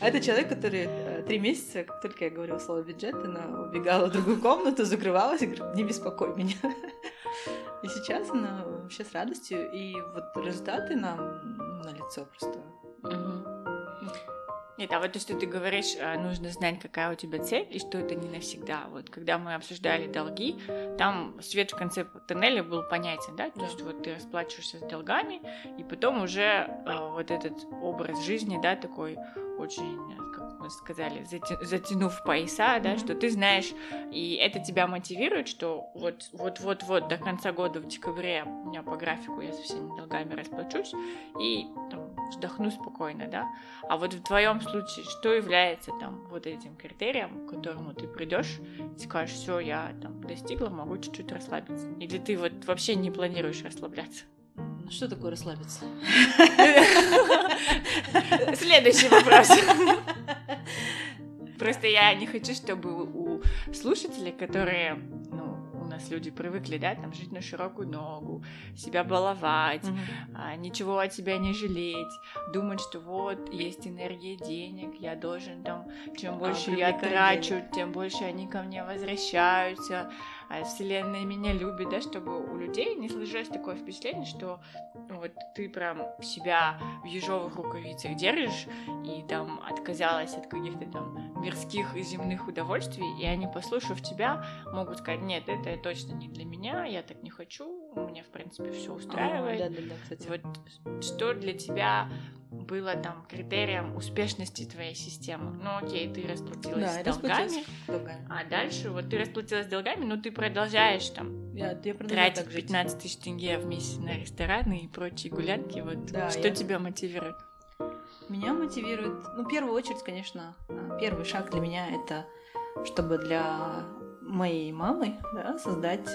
А это человек, который 3 месяца, как только я говорила слово бюджет, она убегала в другую комнату, закрывалась и говорит: не беспокой меня. И сейчас она вообще с радостью, и вот результаты нам на лицо просто. Нет, а вот то, что ты говоришь, нужно знать, какая у тебя цель, и что это не навсегда. Вот когда мы обсуждали долги, там свет в конце тоннеля был понятен, да? То есть вот ты расплачиваешься с долгами, и потом уже вот этот образ жизни, да, такой очень, как мы сказали, затянув пояса, да, что ты знаешь, и это тебя мотивирует, что вот до конца года в декабре у меня по графику я со всеми долгами расплачусь, и там вздохну спокойно, да. А вот в твоем случае, что является там вот этим критерием, к которому ты придешь и скажешь: все, я там достигла, могу чуть-чуть расслабиться? Или ты вот вообще не планируешь расслабляться? Что такое расслабиться? Следующий вопрос. Просто я не хочу, чтобы у слушателей, которые, у нас люди привыкли, да, там жить на широкую ногу, себя баловать, ничего от себя не жалеть, думать, что вот есть энергия денег, я должен там, чем больше я трачу, тем больше они ко мне возвращаются. А вселенная меня любит, да, чтобы у людей не сложилось такое впечатление, что вот ты прям себя в ежовых рукавицах держишь и там отказалась от каких-то там мирских и земных удовольствий, и они, послушав тебя, могут сказать: нет, это точно не для меня, я так не хочу, меня, в принципе, все устраивает. Да, кстати. Вот что для тебя было там критерием успешности твоей системы? Ну окей, ты расплатилась с долгами. А дальше вот ты расплатилась с долгами, но ты продолжаешь там тратить 15 тысяч тенге в месяц на рестораны и прочие гулянки. Вот да, что тебя мотивирует? Меня мотивирует, в первую очередь, конечно, первый шаг для меня — это чтобы для моей мамы, да, создать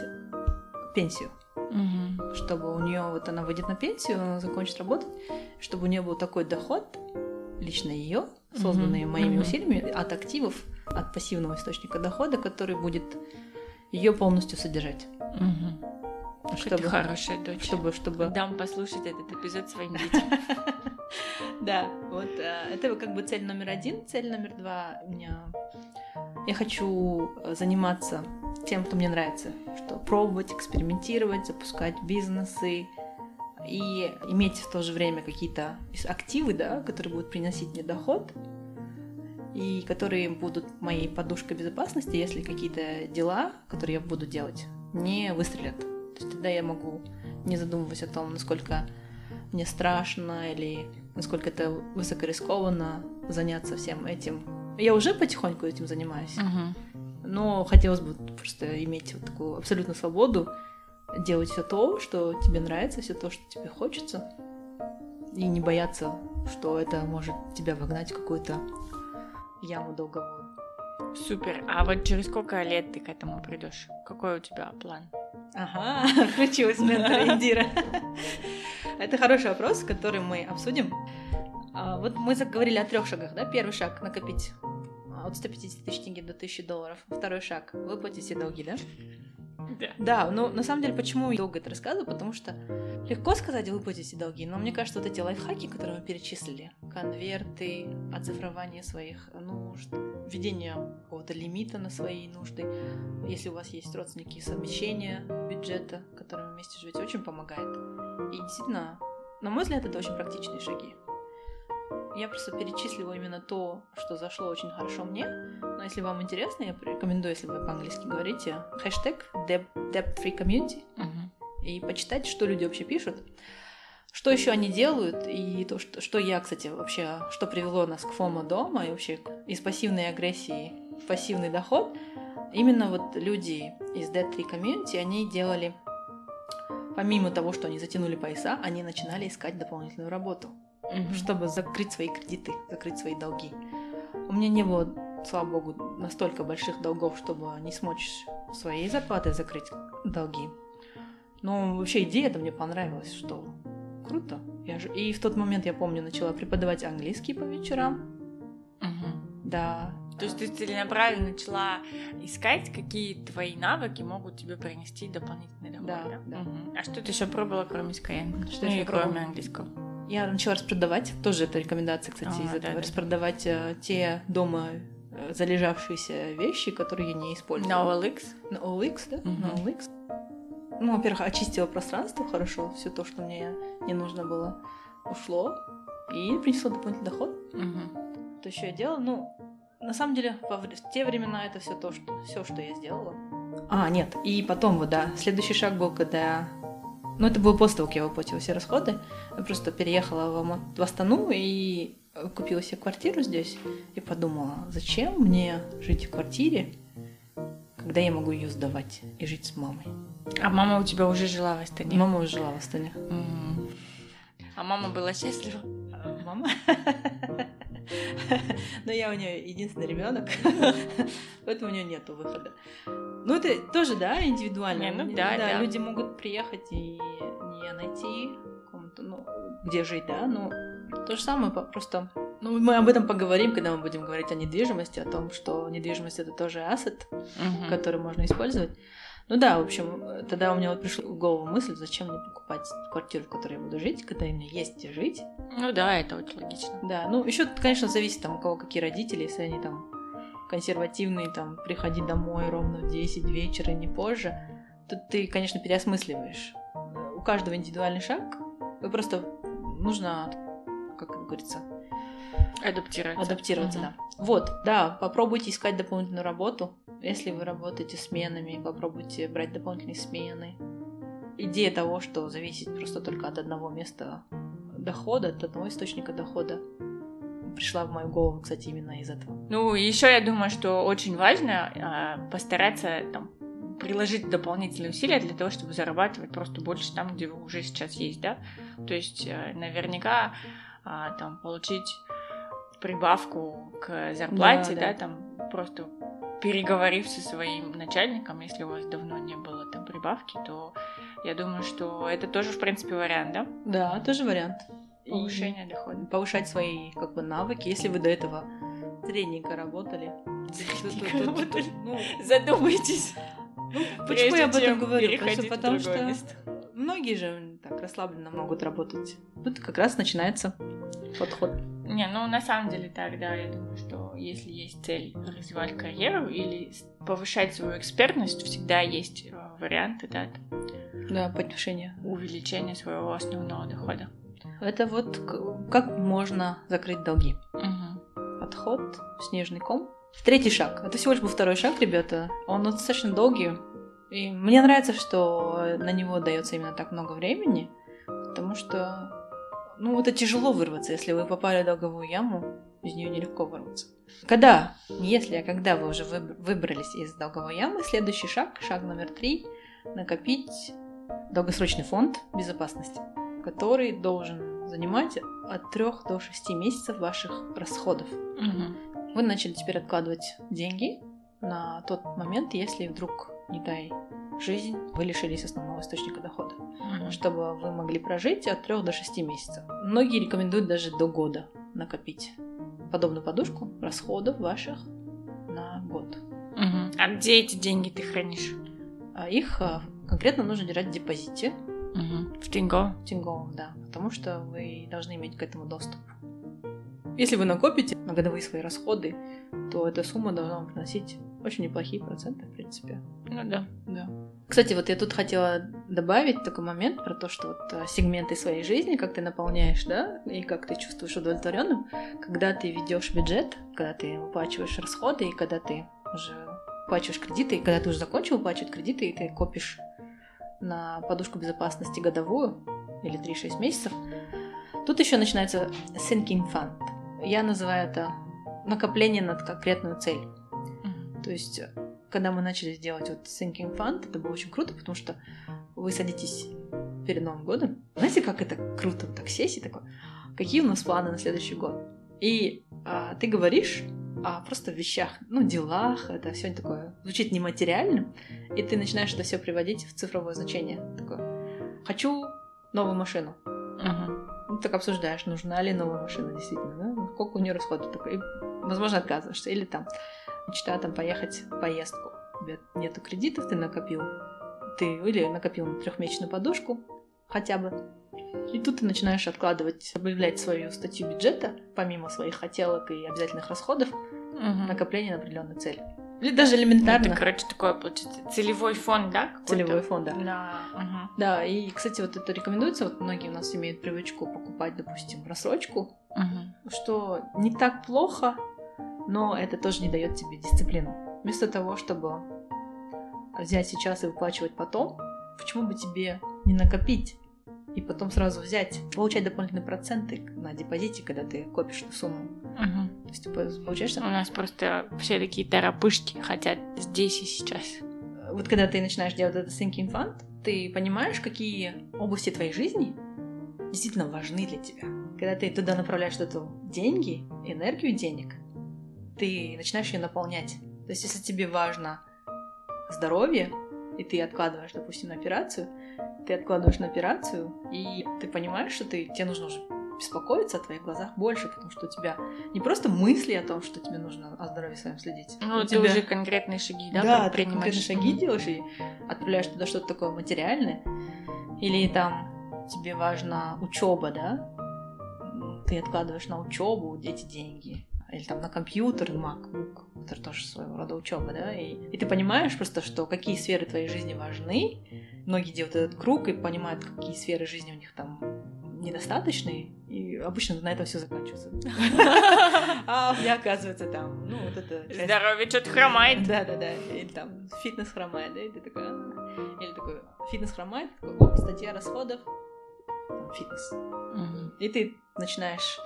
пенсию. Чтобы у нее, вот она выйдет на пенсию, она закончит работать, чтобы у нее был такой доход, лично ее, созданный моими усилиями, от активов, от пассивного источника дохода, который будет ее полностью содержать. Чтобы хорошая дочь. Чтобы дам послушать этот эпизод своим детям. Да, вот это как бы цель номер 1. Цель номер 2 у меня: я хочу заниматься тем, что мне нравится, что пробовать, экспериментировать, запускать бизнесы и иметь в то же время какие-то активы, да, которые будут приносить мне доход и которые будут моей подушкой безопасности, если какие-то дела, которые я буду делать, не выстрелят. То есть тогда я могу не задумываясь о том, насколько мне страшно или насколько это высокорискованно заняться всем этим. Я уже потихоньку этим занимаюсь. Но хотелось бы просто иметь вот такую абсолютную свободу, делать все то, что тебе нравится, все то, что тебе хочется, и не бояться, что это может тебя вогнать в какую-то яму долговую. Супер. А вот через сколько лет ты к этому придешь? Какой у тебя план? Ага, включилась ментор Индира. Это хороший вопрос, который мы обсудим. Вот мы заговорили о 3 шагах, да? Первый шаг — накопить от 150 тысяч тенге до 1000 долларов. Второй шаг – выплатить все долги, да? Да. Да, но на самом деле, почему я долго это рассказываю? Потому что легко сказать «выплатить все долги», но мне кажется, вот эти лайфхаки, которые мы перечислили, конверты, оцифрование своих нужд, введение какого-то лимита на свои нужды, если у вас есть родственники, совмещение бюджета, которым вы вместе живете, очень помогает. И действительно, на мой взгляд, это очень практичные шаги. Я просто перечислила именно то, что зашло очень хорошо мне. Но если вам интересно, я рекомендую, если вы по-английски говорите, хэштег Debt Free Community и почитать, что люди вообще пишут, что еще они делают, и то, что я, кстати, вообще, что привело нас к Фома дома, и вообще из пассивной агрессии в пассивный доход. Именно вот люди из Debt Free Community, они делали, помимо того, что они затянули пояса, они начинали искать дополнительную работу, чтобы закрыть свои кредиты, закрыть свои долги. У меня не было, слава богу, настолько больших долгов, чтобы не смочь своей зарплатой закрыть долги. Но вообще идея-то мне понравилась, что круто. И в тот момент, я помню, начала преподавать английский по вечерам. Да, То есть ты целенаправленно начала искать, какие твои навыки могут тебе принести дополнительный доход, да? Угу. А что ты еще пробовала, кроме Skyeng? Что еще кроме английского? Я начала распродавать, тоже это рекомендация, кстати, из этого, распродавать те дома залежавшиеся вещи, которые я не использовала. На OLX. Ну, во-первых, очистила пространство хорошо, все то, что мне не нужно было, ушло и принесло дополнительный доход. Угу. То, что я делала, ну, на самом деле, в те времена это все то, что все, что я сделала. А, нет, и потом вот, да, следующий шаг был, когда... Ну, это был после того, как я выплатила все расходы. Я просто переехала в Астану и купила себе квартиру здесь. И подумала, зачем мне жить в квартире, когда я могу ее сдавать и жить с мамой. А мама у тебя уже жила в Астане? Мама уже жила в Астане. Mm-hmm. А мама была счастлива? А, мама? Но я у нее единственный ребенок, поэтому у нее нет выхода. Ну, это тоже, да, индивидуально. Да, люди могут приехать и не найти комнату, ну, где жить, да, но то же самое, просто... Ну, мы об этом поговорим, когда мы будем говорить о недвижимости, о том, что недвижимость — это тоже ассет, uh-huh. который можно использовать. Ну да, в общем, тогда у меня вот пришла в голову мысль, зачем мне покупать квартиру, в которой я буду жить, когда у меня есть где жить. Ну да, это очень логично. Да, ну еще, конечно, зависит там, у кого какие родители, если они там консервативные, там, приходи домой ровно в 10 вечера, не позже, то ты, конечно, переосмысливаешь. У каждого индивидуальный шаг, просто нужно, как это говорится... Адаптироваться, угу. да. Вот, да, попробуйте искать дополнительную работу. Если вы работаете сменами, попробуйте брать дополнительные смены. Идея того, что зависит просто только от одного места дохода, от одного источника дохода, пришла в мою голову, кстати, именно из этого. Ну, еще я думаю, что очень важно постараться там приложить дополнительные усилия для того, чтобы зарабатывать просто больше там, где вы уже сейчас есть, да? То есть наверняка там получить прибавку к зарплате, да, там просто переговорив со своим начальником, если у вас давно не было там прибавки, то я думаю, что это тоже, в принципе, вариант, да? Да, тоже вариант. Повышение дохода. Повышать свои, как бы, навыки, если вы до этого средненько работали. Ну, задумайтесь. Почему я об этом говорю? Потому что многие же так расслабленно могут работать. Тут как раз начинается подход. Не, ну на самом деле так, да, я думаю, что если есть цель развивать карьеру или повышать свою экспертность, всегда есть варианты, да? Да, повышение. Увеличение своего основного дохода. Это вот как можно закрыть долги. Угу. Подход, снежный ком. Третий шаг. Это всего лишь был второй шаг, ребята. Он достаточно долгий. И мне нравится, что на него дается именно так много времени, потому что, ну, это тяжело вырваться. Если вы попали в долговую яму, из нее нелегко вырваться. Когда вы уже выбрались из долговой ямы, следующий шаг, шаг номер 3, накопить долгосрочный фонд безопасности, который должен занимать от 3 до 6 месяцев ваших расходов. Угу. Вы начали теперь откладывать деньги на тот момент, если вдруг, не дай жизнь, вы лишились основного источника дохода, mm-hmm. чтобы вы могли прожить от 3 до 6 месяцев. Многие рекомендуют даже до года накопить подобную подушку расходов ваших на год. Mm-hmm. А где эти деньги ты хранишь? Их конкретно нужно держать в депозите. Mm-hmm. В Тиньго? В Тиньго, да, потому что вы должны иметь к этому доступ. Если вы накопите на годовые свои расходы, то эта сумма должна вам приносить очень неплохие проценты, в принципе. Ну да. Да. Кстати, вот я тут хотела добавить такой момент про то, что вот сегменты своей жизни, как ты наполняешь, да, и как ты чувствуешь удовлетворенным, когда ты ведешь бюджет, когда ты уплачиваешь расходы, и когда ты уже уплачиваешь кредиты, и когда ты уже закончил уплачивать кредиты, и ты копишь на подушку безопасности годовую или 3-6 месяцев. Тут еще начинается sinking fund. Я называю это накопление на конкретную цель. То есть, когда мы начали делать вот Sinking Fund, это было очень круто, потому что вы садитесь перед Новым годом. Знаете, как это круто, так сесть и такое, какие у нас планы на следующий год? И ты говоришь просто в вещах, ну, делах, это все такое, звучит нематериальным, и ты начинаешь это все приводить в цифровое значение. Такое, хочу новую машину. Угу. Ну, так обсуждаешь, нужна ли новая машина, действительно, да? Сколько у нее расходов? Такое. возможно, отказываешься. Или там, мечта там поехать в поездку. У тебя нету кредитов, ты накопил на трехмесячную подушку хотя бы. И тут ты начинаешь откладывать, выявлять свою статью бюджета, помимо своих хотелок и обязательных расходов, накопление на определенную цель. Или даже элементарно. Это, короче, такой целевой фонд, да? Какой-то? Целевой фонд, да. Да. Угу. Да, и, кстати, вот это рекомендуется. Вот многие у нас имеют привычку покупать, допустим, рассрочку, что не так плохо, но это тоже не дает тебе дисциплину. Вместо того, чтобы взять сейчас и выплачивать потом, почему бы тебе не накопить и потом сразу взять, получать дополнительные проценты на депозите, когда ты копишь эту сумму? То есть ты получаешь... У нас просто все такие торопышки хотят здесь и сейчас. Вот когда ты начинаешь делать этот thinking fund, ты понимаешь, какие области твоей жизни действительно важны для тебя. Когда ты туда направляешь эту деньги, энергию денег, ты начинаешь ее наполнять. То есть если тебе важно здоровье, и ты откладываешь, допустим, на операцию, и ты понимаешь, что тебе нужно уже беспокоиться о твоих глазах больше, потому что у тебя не просто мысли о том, что тебе нужно о здоровье своем следить. Ну, ты уже конкретные шаги, да? Да, ты конкретные шаги делаешь и отправляешь туда что-то такое материальное. Или там тебе важна учеба, да? Ты откладываешь на учебу эти деньги. Или там на компьютер, MacBook, это тоже своего рода учеба, да, и ты понимаешь просто, что какие сферы твоей жизни важны, многие делают этот круг и понимают, какие сферы жизни у них там недостаточные, и обычно на этом все заканчивается. А у меня, оказывается, там, ну, вот это... Здоровье что-то хромает. Да-да-да, или там фитнес хромает, да, и ты такой... Или такой, фитнес хромает, такой, оп, статья расходов, фитнес. И ты начинаешь...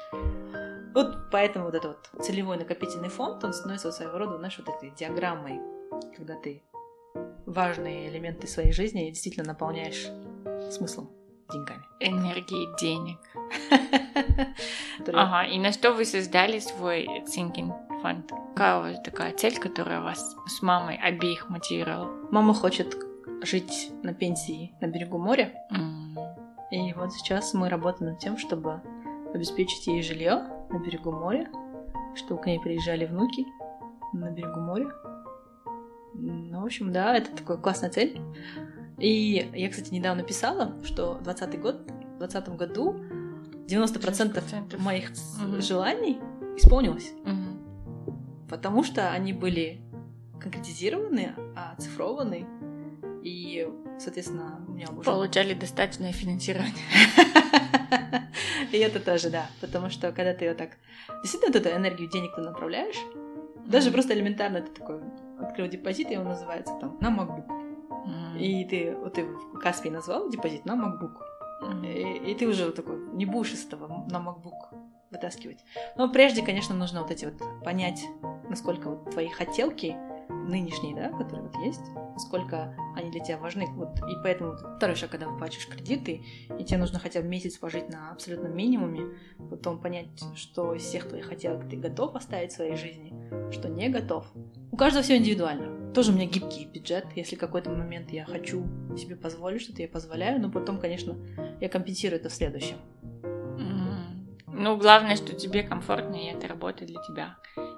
Вот поэтому вот этот вот целевой накопительный фонд, он становится своего рода, знаешь, вот этой диаграммой, когда ты важные элементы своей жизни действительно наполняешь смыслом, деньгами. Энергией денег. Ага, и на что вы создали свой thinking fund? Какая у вас такая цель, которая вас с мамой обеих мотивировала? Мама хочет жить на пенсии на берегу моря, и вот сейчас мы работаем над тем, чтобы обеспечить ей жилье на берегу моря, что к ней приезжали внуки на берегу моря. Ну, в общем, да, это такая классная цель. И я, кстати, недавно писала, что в 2020 году 90% моих желаний исполнилось. Потому что они были конкретизированы, оцифрованы, и, соответственно, у меня уже... Получали достаточное финансирование. И это тоже, да, потому что когда ты вот так, действительно, эту энергию денег ты направляешь, даже просто элементарно ты такой открыл депозит, и он называется там на MacBook, и ты, вот ты в Каспии назвал депозит на MacBook, и ты уже вот такой, не будешь из этого на MacBook вытаскивать. Но прежде, конечно, нужно вот эти вот понять, насколько вот твои хотелки нынешние, да, которые вот есть, насколько они для тебя важны. Вот, и поэтому второй шаг, когда выплачиваешь кредиты, и тебе нужно хотя бы месяц пожить на абсолютном минимуме, потом понять, что из всех твоих хотелок ты готов оставить в своей жизни, что не готов. У каждого все индивидуально. Тоже у меня гибкий бюджет. Если в какой-то момент я хочу себе позволить что-то, я позволяю, но потом, конечно, я компенсирую это в следующем. Ну, главное, что тебе комфортно, и это работает для тебя.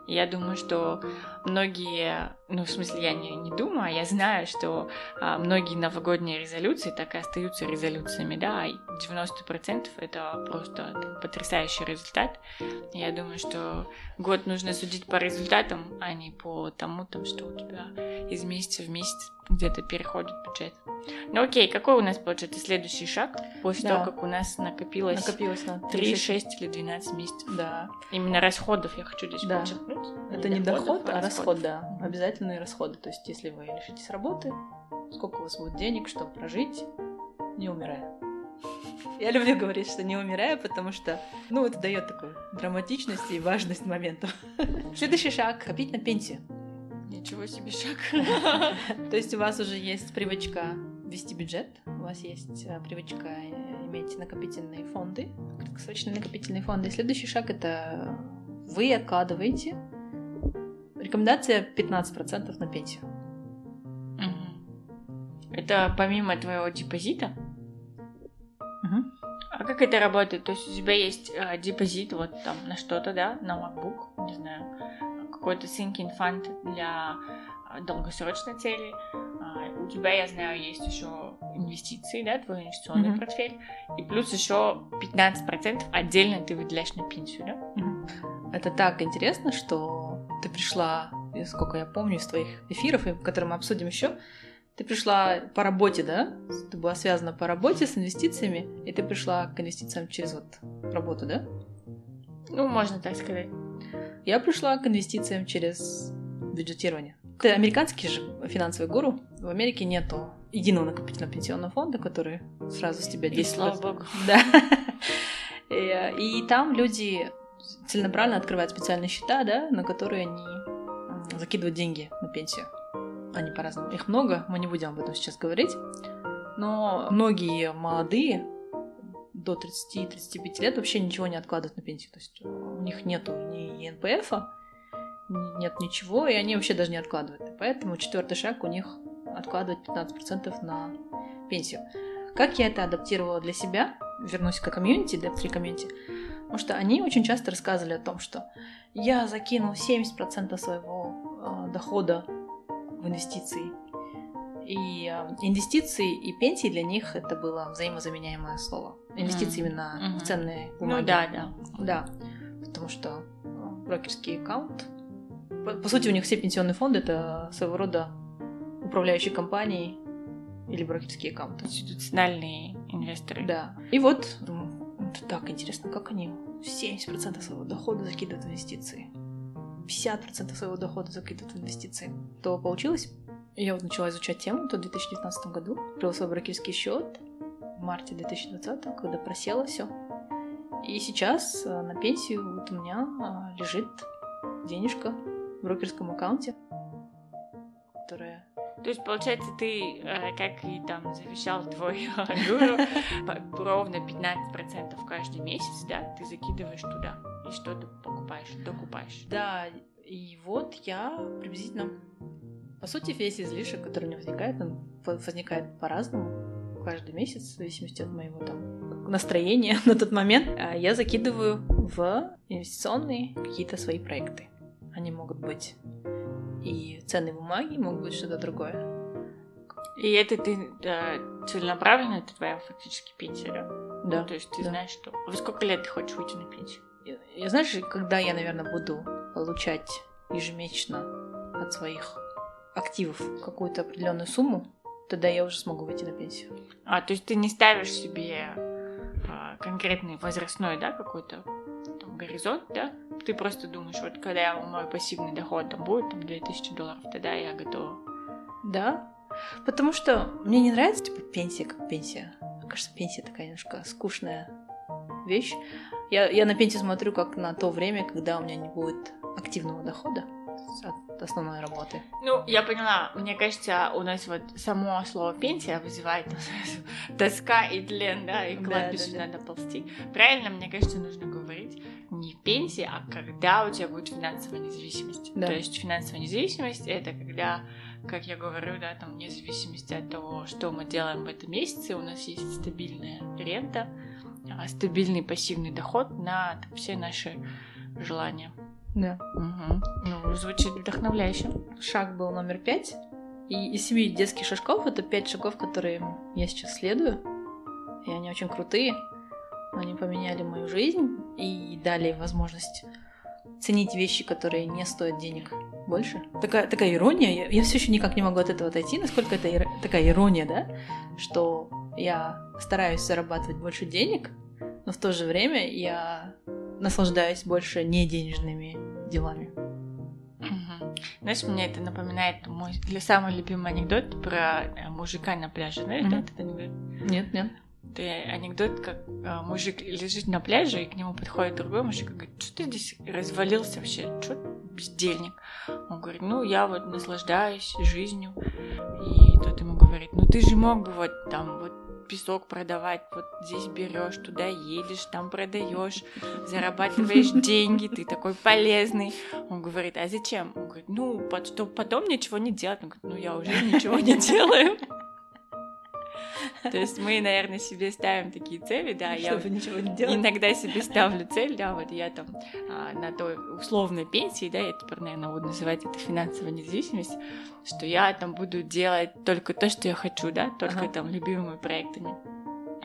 И я думаю, что многие, ну, в смысле, я не думаю, а я знаю, что многие новогодние резолюции так и остаются резолюциями, да, и 90% это просто там, потрясающий результат. Я думаю, что год нужно судить по результатам, а не по тому, там, что у тебя из месяца в месяц где-то переходит бюджет. Ну окей, какой у нас получается следующий шаг после того, как у нас накопилось на 3, 6 или 12 месяцев? Да. Именно расходов я хочу здесь подчеркнуть. Это не доход, а расход, да. Обязательные расходы. То есть, если вы лишитесь работы, сколько у вас будет денег, чтобы прожить, не умирая. Я люблю говорить, что не умирая, потому что, ну, это дает такую драматичность и важность момента. Следующий шаг — копить на пенсию. Ничего себе шаг. То есть у вас уже есть привычка вести бюджет, у вас есть привычка иметь накопительные фонды, краткосрочные накопительные фонды. И следующий шаг — это вы откладываете. Рекомендация 15% на пенсию. Это помимо твоего депозита? А как это работает? То есть у тебя есть депозит вот там на что-то, да, на MacBook, не знаю. какой-то sinking fund для долгосрочной цели. У тебя, я знаю, есть еще инвестиции, да, твой инвестиционный портфель, и плюс еще 15% отдельно ты выделяешь на пенсию, да? Это так интересно, что ты пришла, сколько я помню, из твоих эфиров, которые мы обсудим еще, ты пришла по работе, да? Ты была связана по работе с инвестициями, и ты пришла к инвестициям через вот работу, да? Ну, можно так сказать. Я пришла к инвестициям через бюджетирование. Ты американский же финансовый гуру. В Америке нету единого накопительного пенсионного фонда, который сразу с тебя 10%. И слава богу. Да. И там люди целенаправленно открывают специальные счета, да, на которые они закидывают деньги на пенсию. Они по-разному. Их много, мы не будем об этом сейчас говорить. Но многие молодые до 30-35 лет вообще ничего не откладывают на пенсию. То есть у них нету ни НПФа, нет ничего, и они вообще даже не откладывают. Поэтому четвертый шаг у них откладывать 15% на пенсию. Как я это адаптировала для себя? Вернусь к комьюнити, Debt Free Community. Потому что они очень часто рассказывали о том, что я закинул 70% своего дохода в инвестиции. И инвестиции и пенсии для них это было взаимозаменяемое слово. Инвестиции именно в ценные бумаги. Ну да. Потому что брокерский аккаунт. По сути, у них все пенсионные фонды это своего рода управляющие компании или брокерские аккаунты. Институциональные инвесторы. Да. И вот, думаю, это так интересно, как они 70% своего дохода закидывают в инвестиции, 50% своего дохода закидывают в инвестиции. То получилось. Я вот начала изучать тему, то в 2019 году открыла свой брокерский счет в марте 2020, когда просело все. И сейчас на пенсию вот у меня лежит денежка в брокерском аккаунте, которая... То есть, получается, ты, как и там завещал твой гуру, ровно 15% каждый месяц, да, ты закидываешь туда и что-то покупаешь, докупаешь. Да, и вот я приблизительно... По сути, весь излишек, который у меня возникает, он возникает по-разному каждый месяц, в зависимости от моего там настроения на тот момент. Я закидываю в инвестиционные какие-то свои проекты. Они могут быть и ценные бумаги, могут быть что-то другое. И это ты целенаправленно, это твоя фактически пенсия, да? Да. Ну, то есть ты знаешь, что... Во сколько лет ты хочешь уйти на пенсию? Я знаешь, когда я, наверное, буду получать ежемесячно от своих активов какую-то определенную сумму, тогда я уже смогу выйти на пенсию. А, то есть ты не ставишь себе конкретный возрастной, да, какой-то там, горизонт, да? Ты просто думаешь, вот когда мой пассивный доход там будет, там, $2000, тогда я готова. Да, потому что мне не нравится, типа, пенсия как пенсия. Мне кажется, пенсия такая немножко скучная вещь. Я на пенсию смотрю как на то время, когда у меня не будет активного дохода от основной работы. Ну, я поняла. Мне кажется, у нас вот само слово пенсия вызывает тоска и тлен, да, и кладбище надо ползти. Правильно, мне кажется, нужно говорить не пенсия, а когда у тебя будет финансовая независимость. Да. То есть финансовая независимость — это когда, как я говорю, да, там, вне зависимости от того, что мы делаем в этом месяце, у нас есть стабильная рента, стабильный пассивный доход на там, все наши желания. Да. Угу. Ну, звучит вдохновляюще. Шаг был номер 5. И из 7 детских шажков это 5 шагов, которые я сейчас следую. И они очень крутые. Они поменяли мою жизнь и дали возможность ценить вещи, которые не стоят денег больше. Такая ирония. Я все еще никак не могу от этого отойти. Насколько это такая ирония, да? Что я стараюсь зарабатывать больше денег, но в то же время я наслаждаюсь больше неденежными делами. Угу. Знаешь, мне это напоминает мой самый любимый анекдот про мужика на пляже. Знаешь, да, этот анекдот? Нет. Это анекдот, как мужик лежит на пляже, и к нему подходит другой мужик и говорит: что ты здесь развалился вообще? Что бездельник? Он говорит: ну, я вот наслаждаюсь жизнью. И тот ему говорит: ну, ты же мог бы вот там вот песок продавать, вот здесь берешь, туда едешь, там продаешь, зарабатываешь деньги, ты такой полезный. Он говорит: а зачем? Он говорит: ну, чтобы потом ничего не делать. Он говорит: ну, я уже ничего не делаю. То есть мы, наверное, себе ставим такие цели, да, чтобы я ничего не делать. Иногда себе ставлю цель, да, вот я там на той условной пенсии, да, я теперь, наверное, буду называть это финансовая независимость, что я там буду делать только то, что я хочу, да, только там любимыми проектами.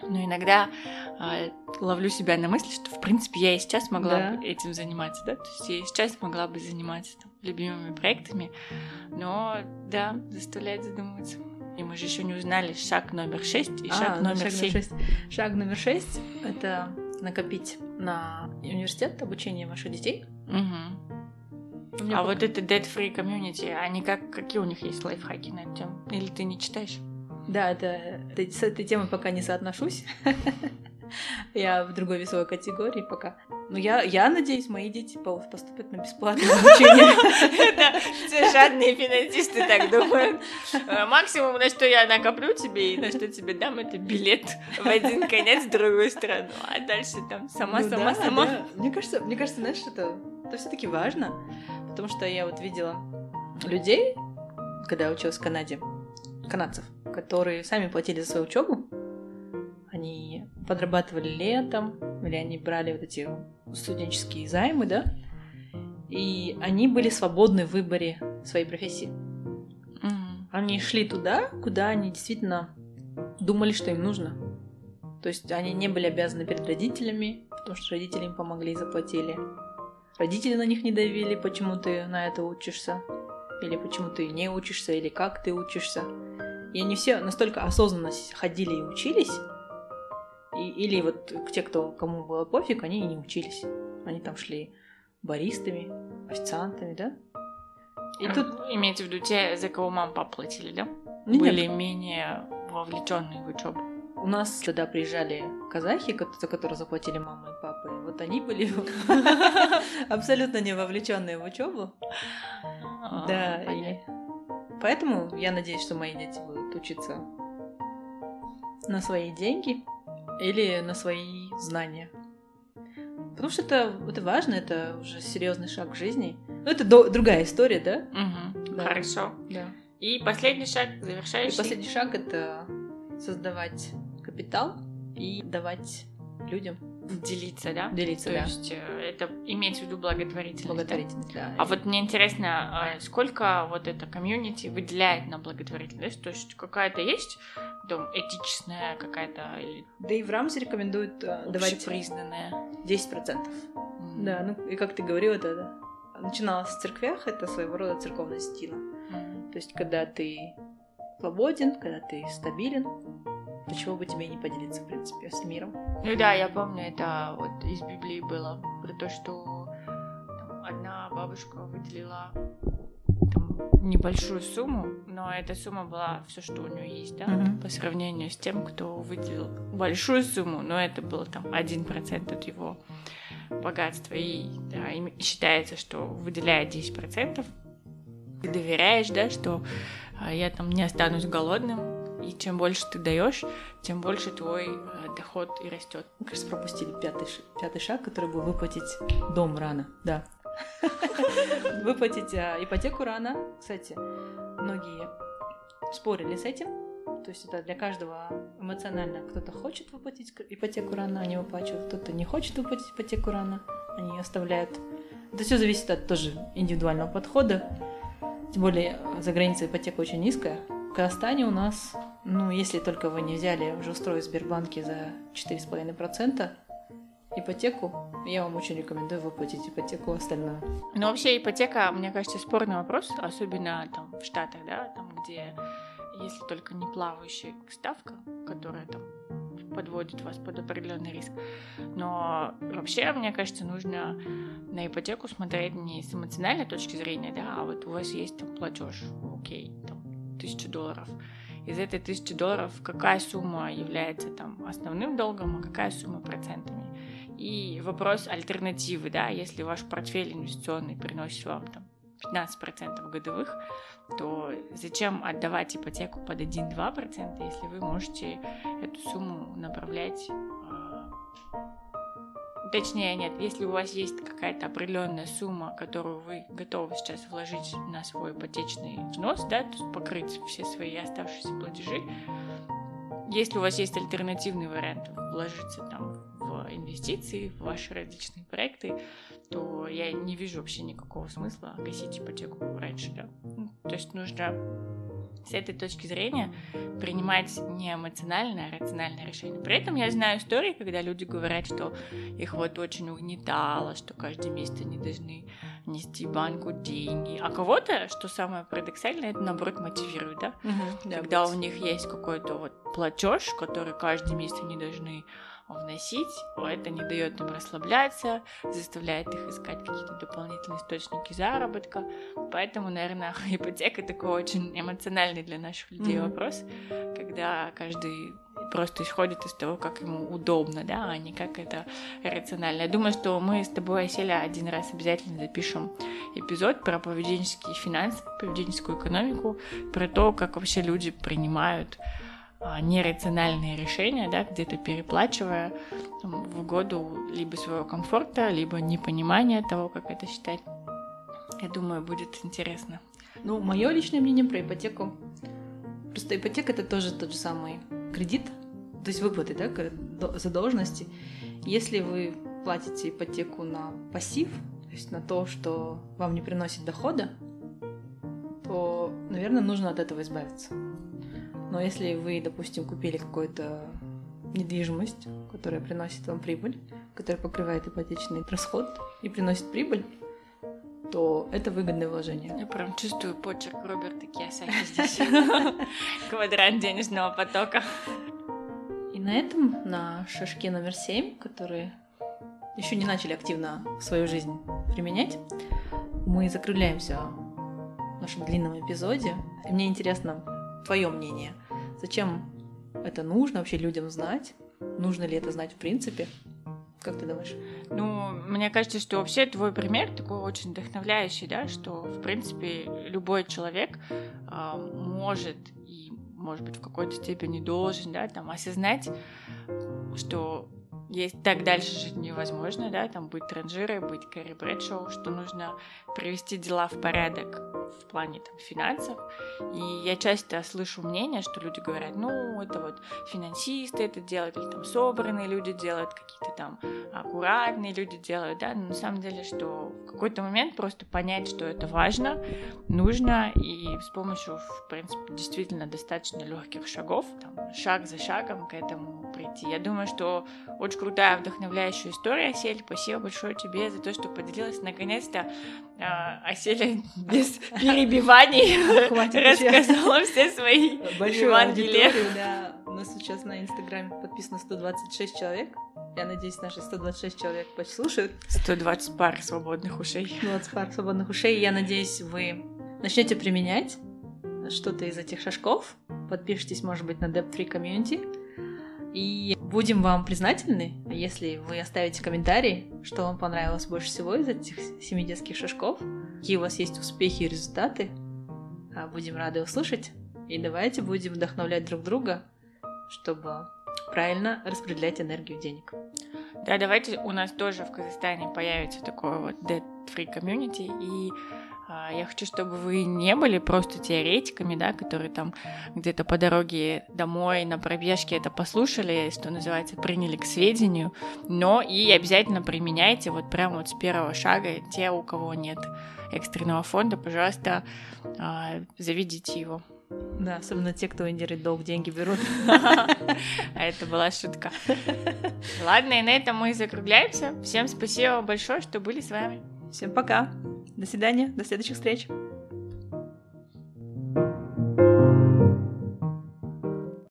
Но иногда ловлю себя на мысли, что, в принципе, я и сейчас могла бы этим заниматься, да, то есть я и сейчас могла бы заниматься там любимыми проектами, но, да, заставляет задумываться. И мы же еще не узнали шаг номер 6 и шаг номер 7. Шаг номер 6 — это накопить на университет, обучение ваших детей. Угу. А вот это Debt Free Community, они какие у них есть лайфхаки на эту тему? Или ты не читаешь? Да, с этой темой пока не соотношусь. Я в другой весовой категории пока. Но я надеюсь, мои дети поступят на бесплатное обучение. Да, все жадные финансисты так думают. Максимум, на что я накоплю тебе и на что тебе дам, это билет в один конец в другую страну. А дальше там сама. Мне кажется, знаешь, это все-таки важно. Потому что я вот видела людей, когда я училась в Канаде, канадцев, которые сами платили за свою учебу. Они подрабатывали летом, или они брали вот эти студенческие займы, да, и они были свободны в выборе своей профессии. Mm-hmm. Они шли туда, куда они действительно думали, что им нужно. То есть они не были обязаны перед родителями, потому что родители им помогли и заплатили. Родители на них не давили, почему ты на это учишься, или почему ты не учишься, или как ты учишься. И они все настолько осознанно ходили и учились, или вот те, кому было пофиг, они и не учились. Они там шли баристами, официантами, да? И тут имеется в виду те, за кого мама папа платили, да? Нет, были менее вовлеченные в учебу. У нас тогда приезжали казахи, за которые заплатили мама и папа. И вот они были абсолютно не вовлеченные в учебу. Да. Поэтому я надеюсь, что мои дети будут учиться на свои деньги. Или на свои знания. Потому что это важно, это уже серьезный шаг в жизни. Ну, это другая история, да? Угу, да. Хорошо. Да. И последний шаг, завершающий. И последний шаг — это создавать капитал и давать людям. Делиться, да? Делиться, да. То есть это имеется в виду благотворительность. Благотворительность, да. А вот мне интересно, сколько вот это комьюнити выделяет на благотворительность? То есть какая-то есть этичная какая-то... Дэйв Рамзи рекомендует давать 10%. Да, ну и как ты говорила, это начиналось в церквях, это своего рода церковная стена. То есть когда ты свободен, когда ты стабилен, почему бы тебе не поделиться, в принципе, с миром? Ну да, я помню, это вот из Библии было, про то, что там, одна бабушка выделила там, небольшую сумму, но эта сумма была все, что у нее есть, да, по сравнению с тем, кто выделил большую сумму, но это было там 1% от его богатства, и да, считается, что выделяя 10%, ты доверяешь, да, что я там не останусь голодным. И чем больше ты даешь, тем больше твой доход и растет. Мы, кажется, пропустили пятый шаг, который был выплатить дом рано. Да. Выплатить ипотеку рано. Кстати, многие спорили с этим. То есть это для каждого эмоционально. Кто-то хочет выплатить ипотеку рано, они выплачивают. Кто-то не хочет выплатить ипотеку рано, они ее оставляют. Это все зависит от тоже индивидуального подхода. Тем более за границей ипотека очень низкая. В Казахстане у нас, ну, если только вы не взяли уже устрой в Сбербанке за 4,5% ипотеку, я вам очень рекомендую выплатить ипотеку остальную. Но вообще ипотека, мне кажется, спорный вопрос, особенно там в Штатах, да, там, где если только не плавающая ставка, которая там подводит вас под определенный риск. Но вообще, мне кажется, нужно на ипотеку смотреть не с эмоциональной точки зрения, да, а вот у вас есть там платеж, окей, там, $1000. Из этой $1000 какая сумма является там основным долгом, а какая сумма процентами? И вопрос альтернативы, да, если ваш портфель инвестиционный приносит вам там 15% годовых, то зачем отдавать ипотеку под 1-2%, если вы можете эту сумму направлять... Точнее, нет, если у вас есть какая-то определенная сумма, которую вы готовы сейчас вложить на свой ипотечный взнос, да, то есть покрыть все свои оставшиеся платежи, Если у вас есть альтернативный вариант вложиться там в инвестиции, в ваши различные проекты, то я не вижу вообще никакого смысла гасить ипотеку раньше, да? То есть нужно с этой точки зрения принимать не эмоциональное, а рациональное решение. При этом я знаю истории, когда люди говорят, что их вот очень угнетало, что каждый месяц они должны нести банку деньги. А кого-то, что самое парадоксальное, это наоборот мотивирует, да? Когда у них есть какой-то вот платеж, который каждый месяц они должны вносить, это не дает им расслабляться, заставляет их искать какие-то дополнительные источники заработка. Поэтому, наверное, ипотека такой очень эмоциональный для наших людей вопрос, когда каждый просто исходит из того, как ему удобно, да, а не как это рационально. Я думаю, что мы с тобой, Аселя, один раз обязательно запишем эпизод про поведенческие финансы, поведенческую экономику, про то, как вообще люди принимают нерациональные решения, да, где-то переплачивая там, в угоду либо своего комфорта, либо непонимания того, как это считать. Я думаю, будет интересно. Ну, мое личное мнение про ипотеку. Просто ипотека — это тоже тот же самый кредит, то есть выплаты, да, задолженности. Если вы платите ипотеку на пассив, то есть на то, что вам не приносит дохода, то, наверное, нужно от этого избавиться. Но если вы, допустим, купили какую-то недвижимость, которая приносит вам прибыль, которая покрывает ипотечный расход и приносит прибыль, то это выгодное вложение. Я прям чувствую почерк Роберта Кийосаки здесь. Квадрат денежного потока. И на этом, на шажке номер 7, которые еще не начали активно свою жизнь применять, мы закругляемся в нашем длинном эпизоде. И мне интересно твое мнение. Зачем это нужно вообще людям знать? Нужно ли это знать в принципе? Как ты думаешь? Ну, мне кажется, что вообще твой пример такой очень вдохновляющий, да, что, в принципе, любой человек может и, может быть, в какой-то степени должен, да, там, осознать, что есть так дальше жить невозможно, да, там, быть транжирой, быть Керри Брэдшоу, что нужно привести дела в порядок в плане там, финансов. И я часто слышу мнение, что люди говорят, ну, это вот финансисты это делают, или там собранные люди делают, какие-то там аккуратные люди делают, да, но на самом деле, что в какой-то момент просто понять, что это важно, нужно, и с помощью, в принципе, действительно достаточно легких шагов, там, шаг за шагом к этому прийти. Я думаю, что очень крутая, вдохновляющая история, Асель. Спасибо большое тебе за то, что поделилась. Наконец-то Аселя без перебиваний рассказала все свои Евангелия. Да. У нас сейчас на Инстаграме подписано 126 человек. Я надеюсь, наши 126 человек послушают. 120 пар свободных ушей. 120 пар свободных ушей. Я надеюсь, вы начнете применять что-то из этих шажков. Подпишитесь, может быть, на Debt Free Community. И будем вам признательны, если вы оставите комментарий, что вам понравилось больше всего из этих 7 детских шажков, какие у вас есть успехи и результаты. Будем рады услышать. И давайте будем вдохновлять друг друга, чтобы правильно распределять энергию денег. Да, давайте у нас тоже в Казахстане появится такое вот Debt Free Community, и я хочу, чтобы вы не были просто теоретиками, да, которые там где-то по дороге домой на пробежке это послушали, что называется, приняли к сведению, но и обязательно применяйте вот прямо вот с первого шага. Те, у кого нет экстренного фонда, пожалуйста, заведите его. Да, особенно те, кто индирит долг, деньги берут. Это была шутка. Ладно, и на этом мы закругляемся. Всем спасибо большое, что были с вами. Всем пока. До свидания, до следующих встреч.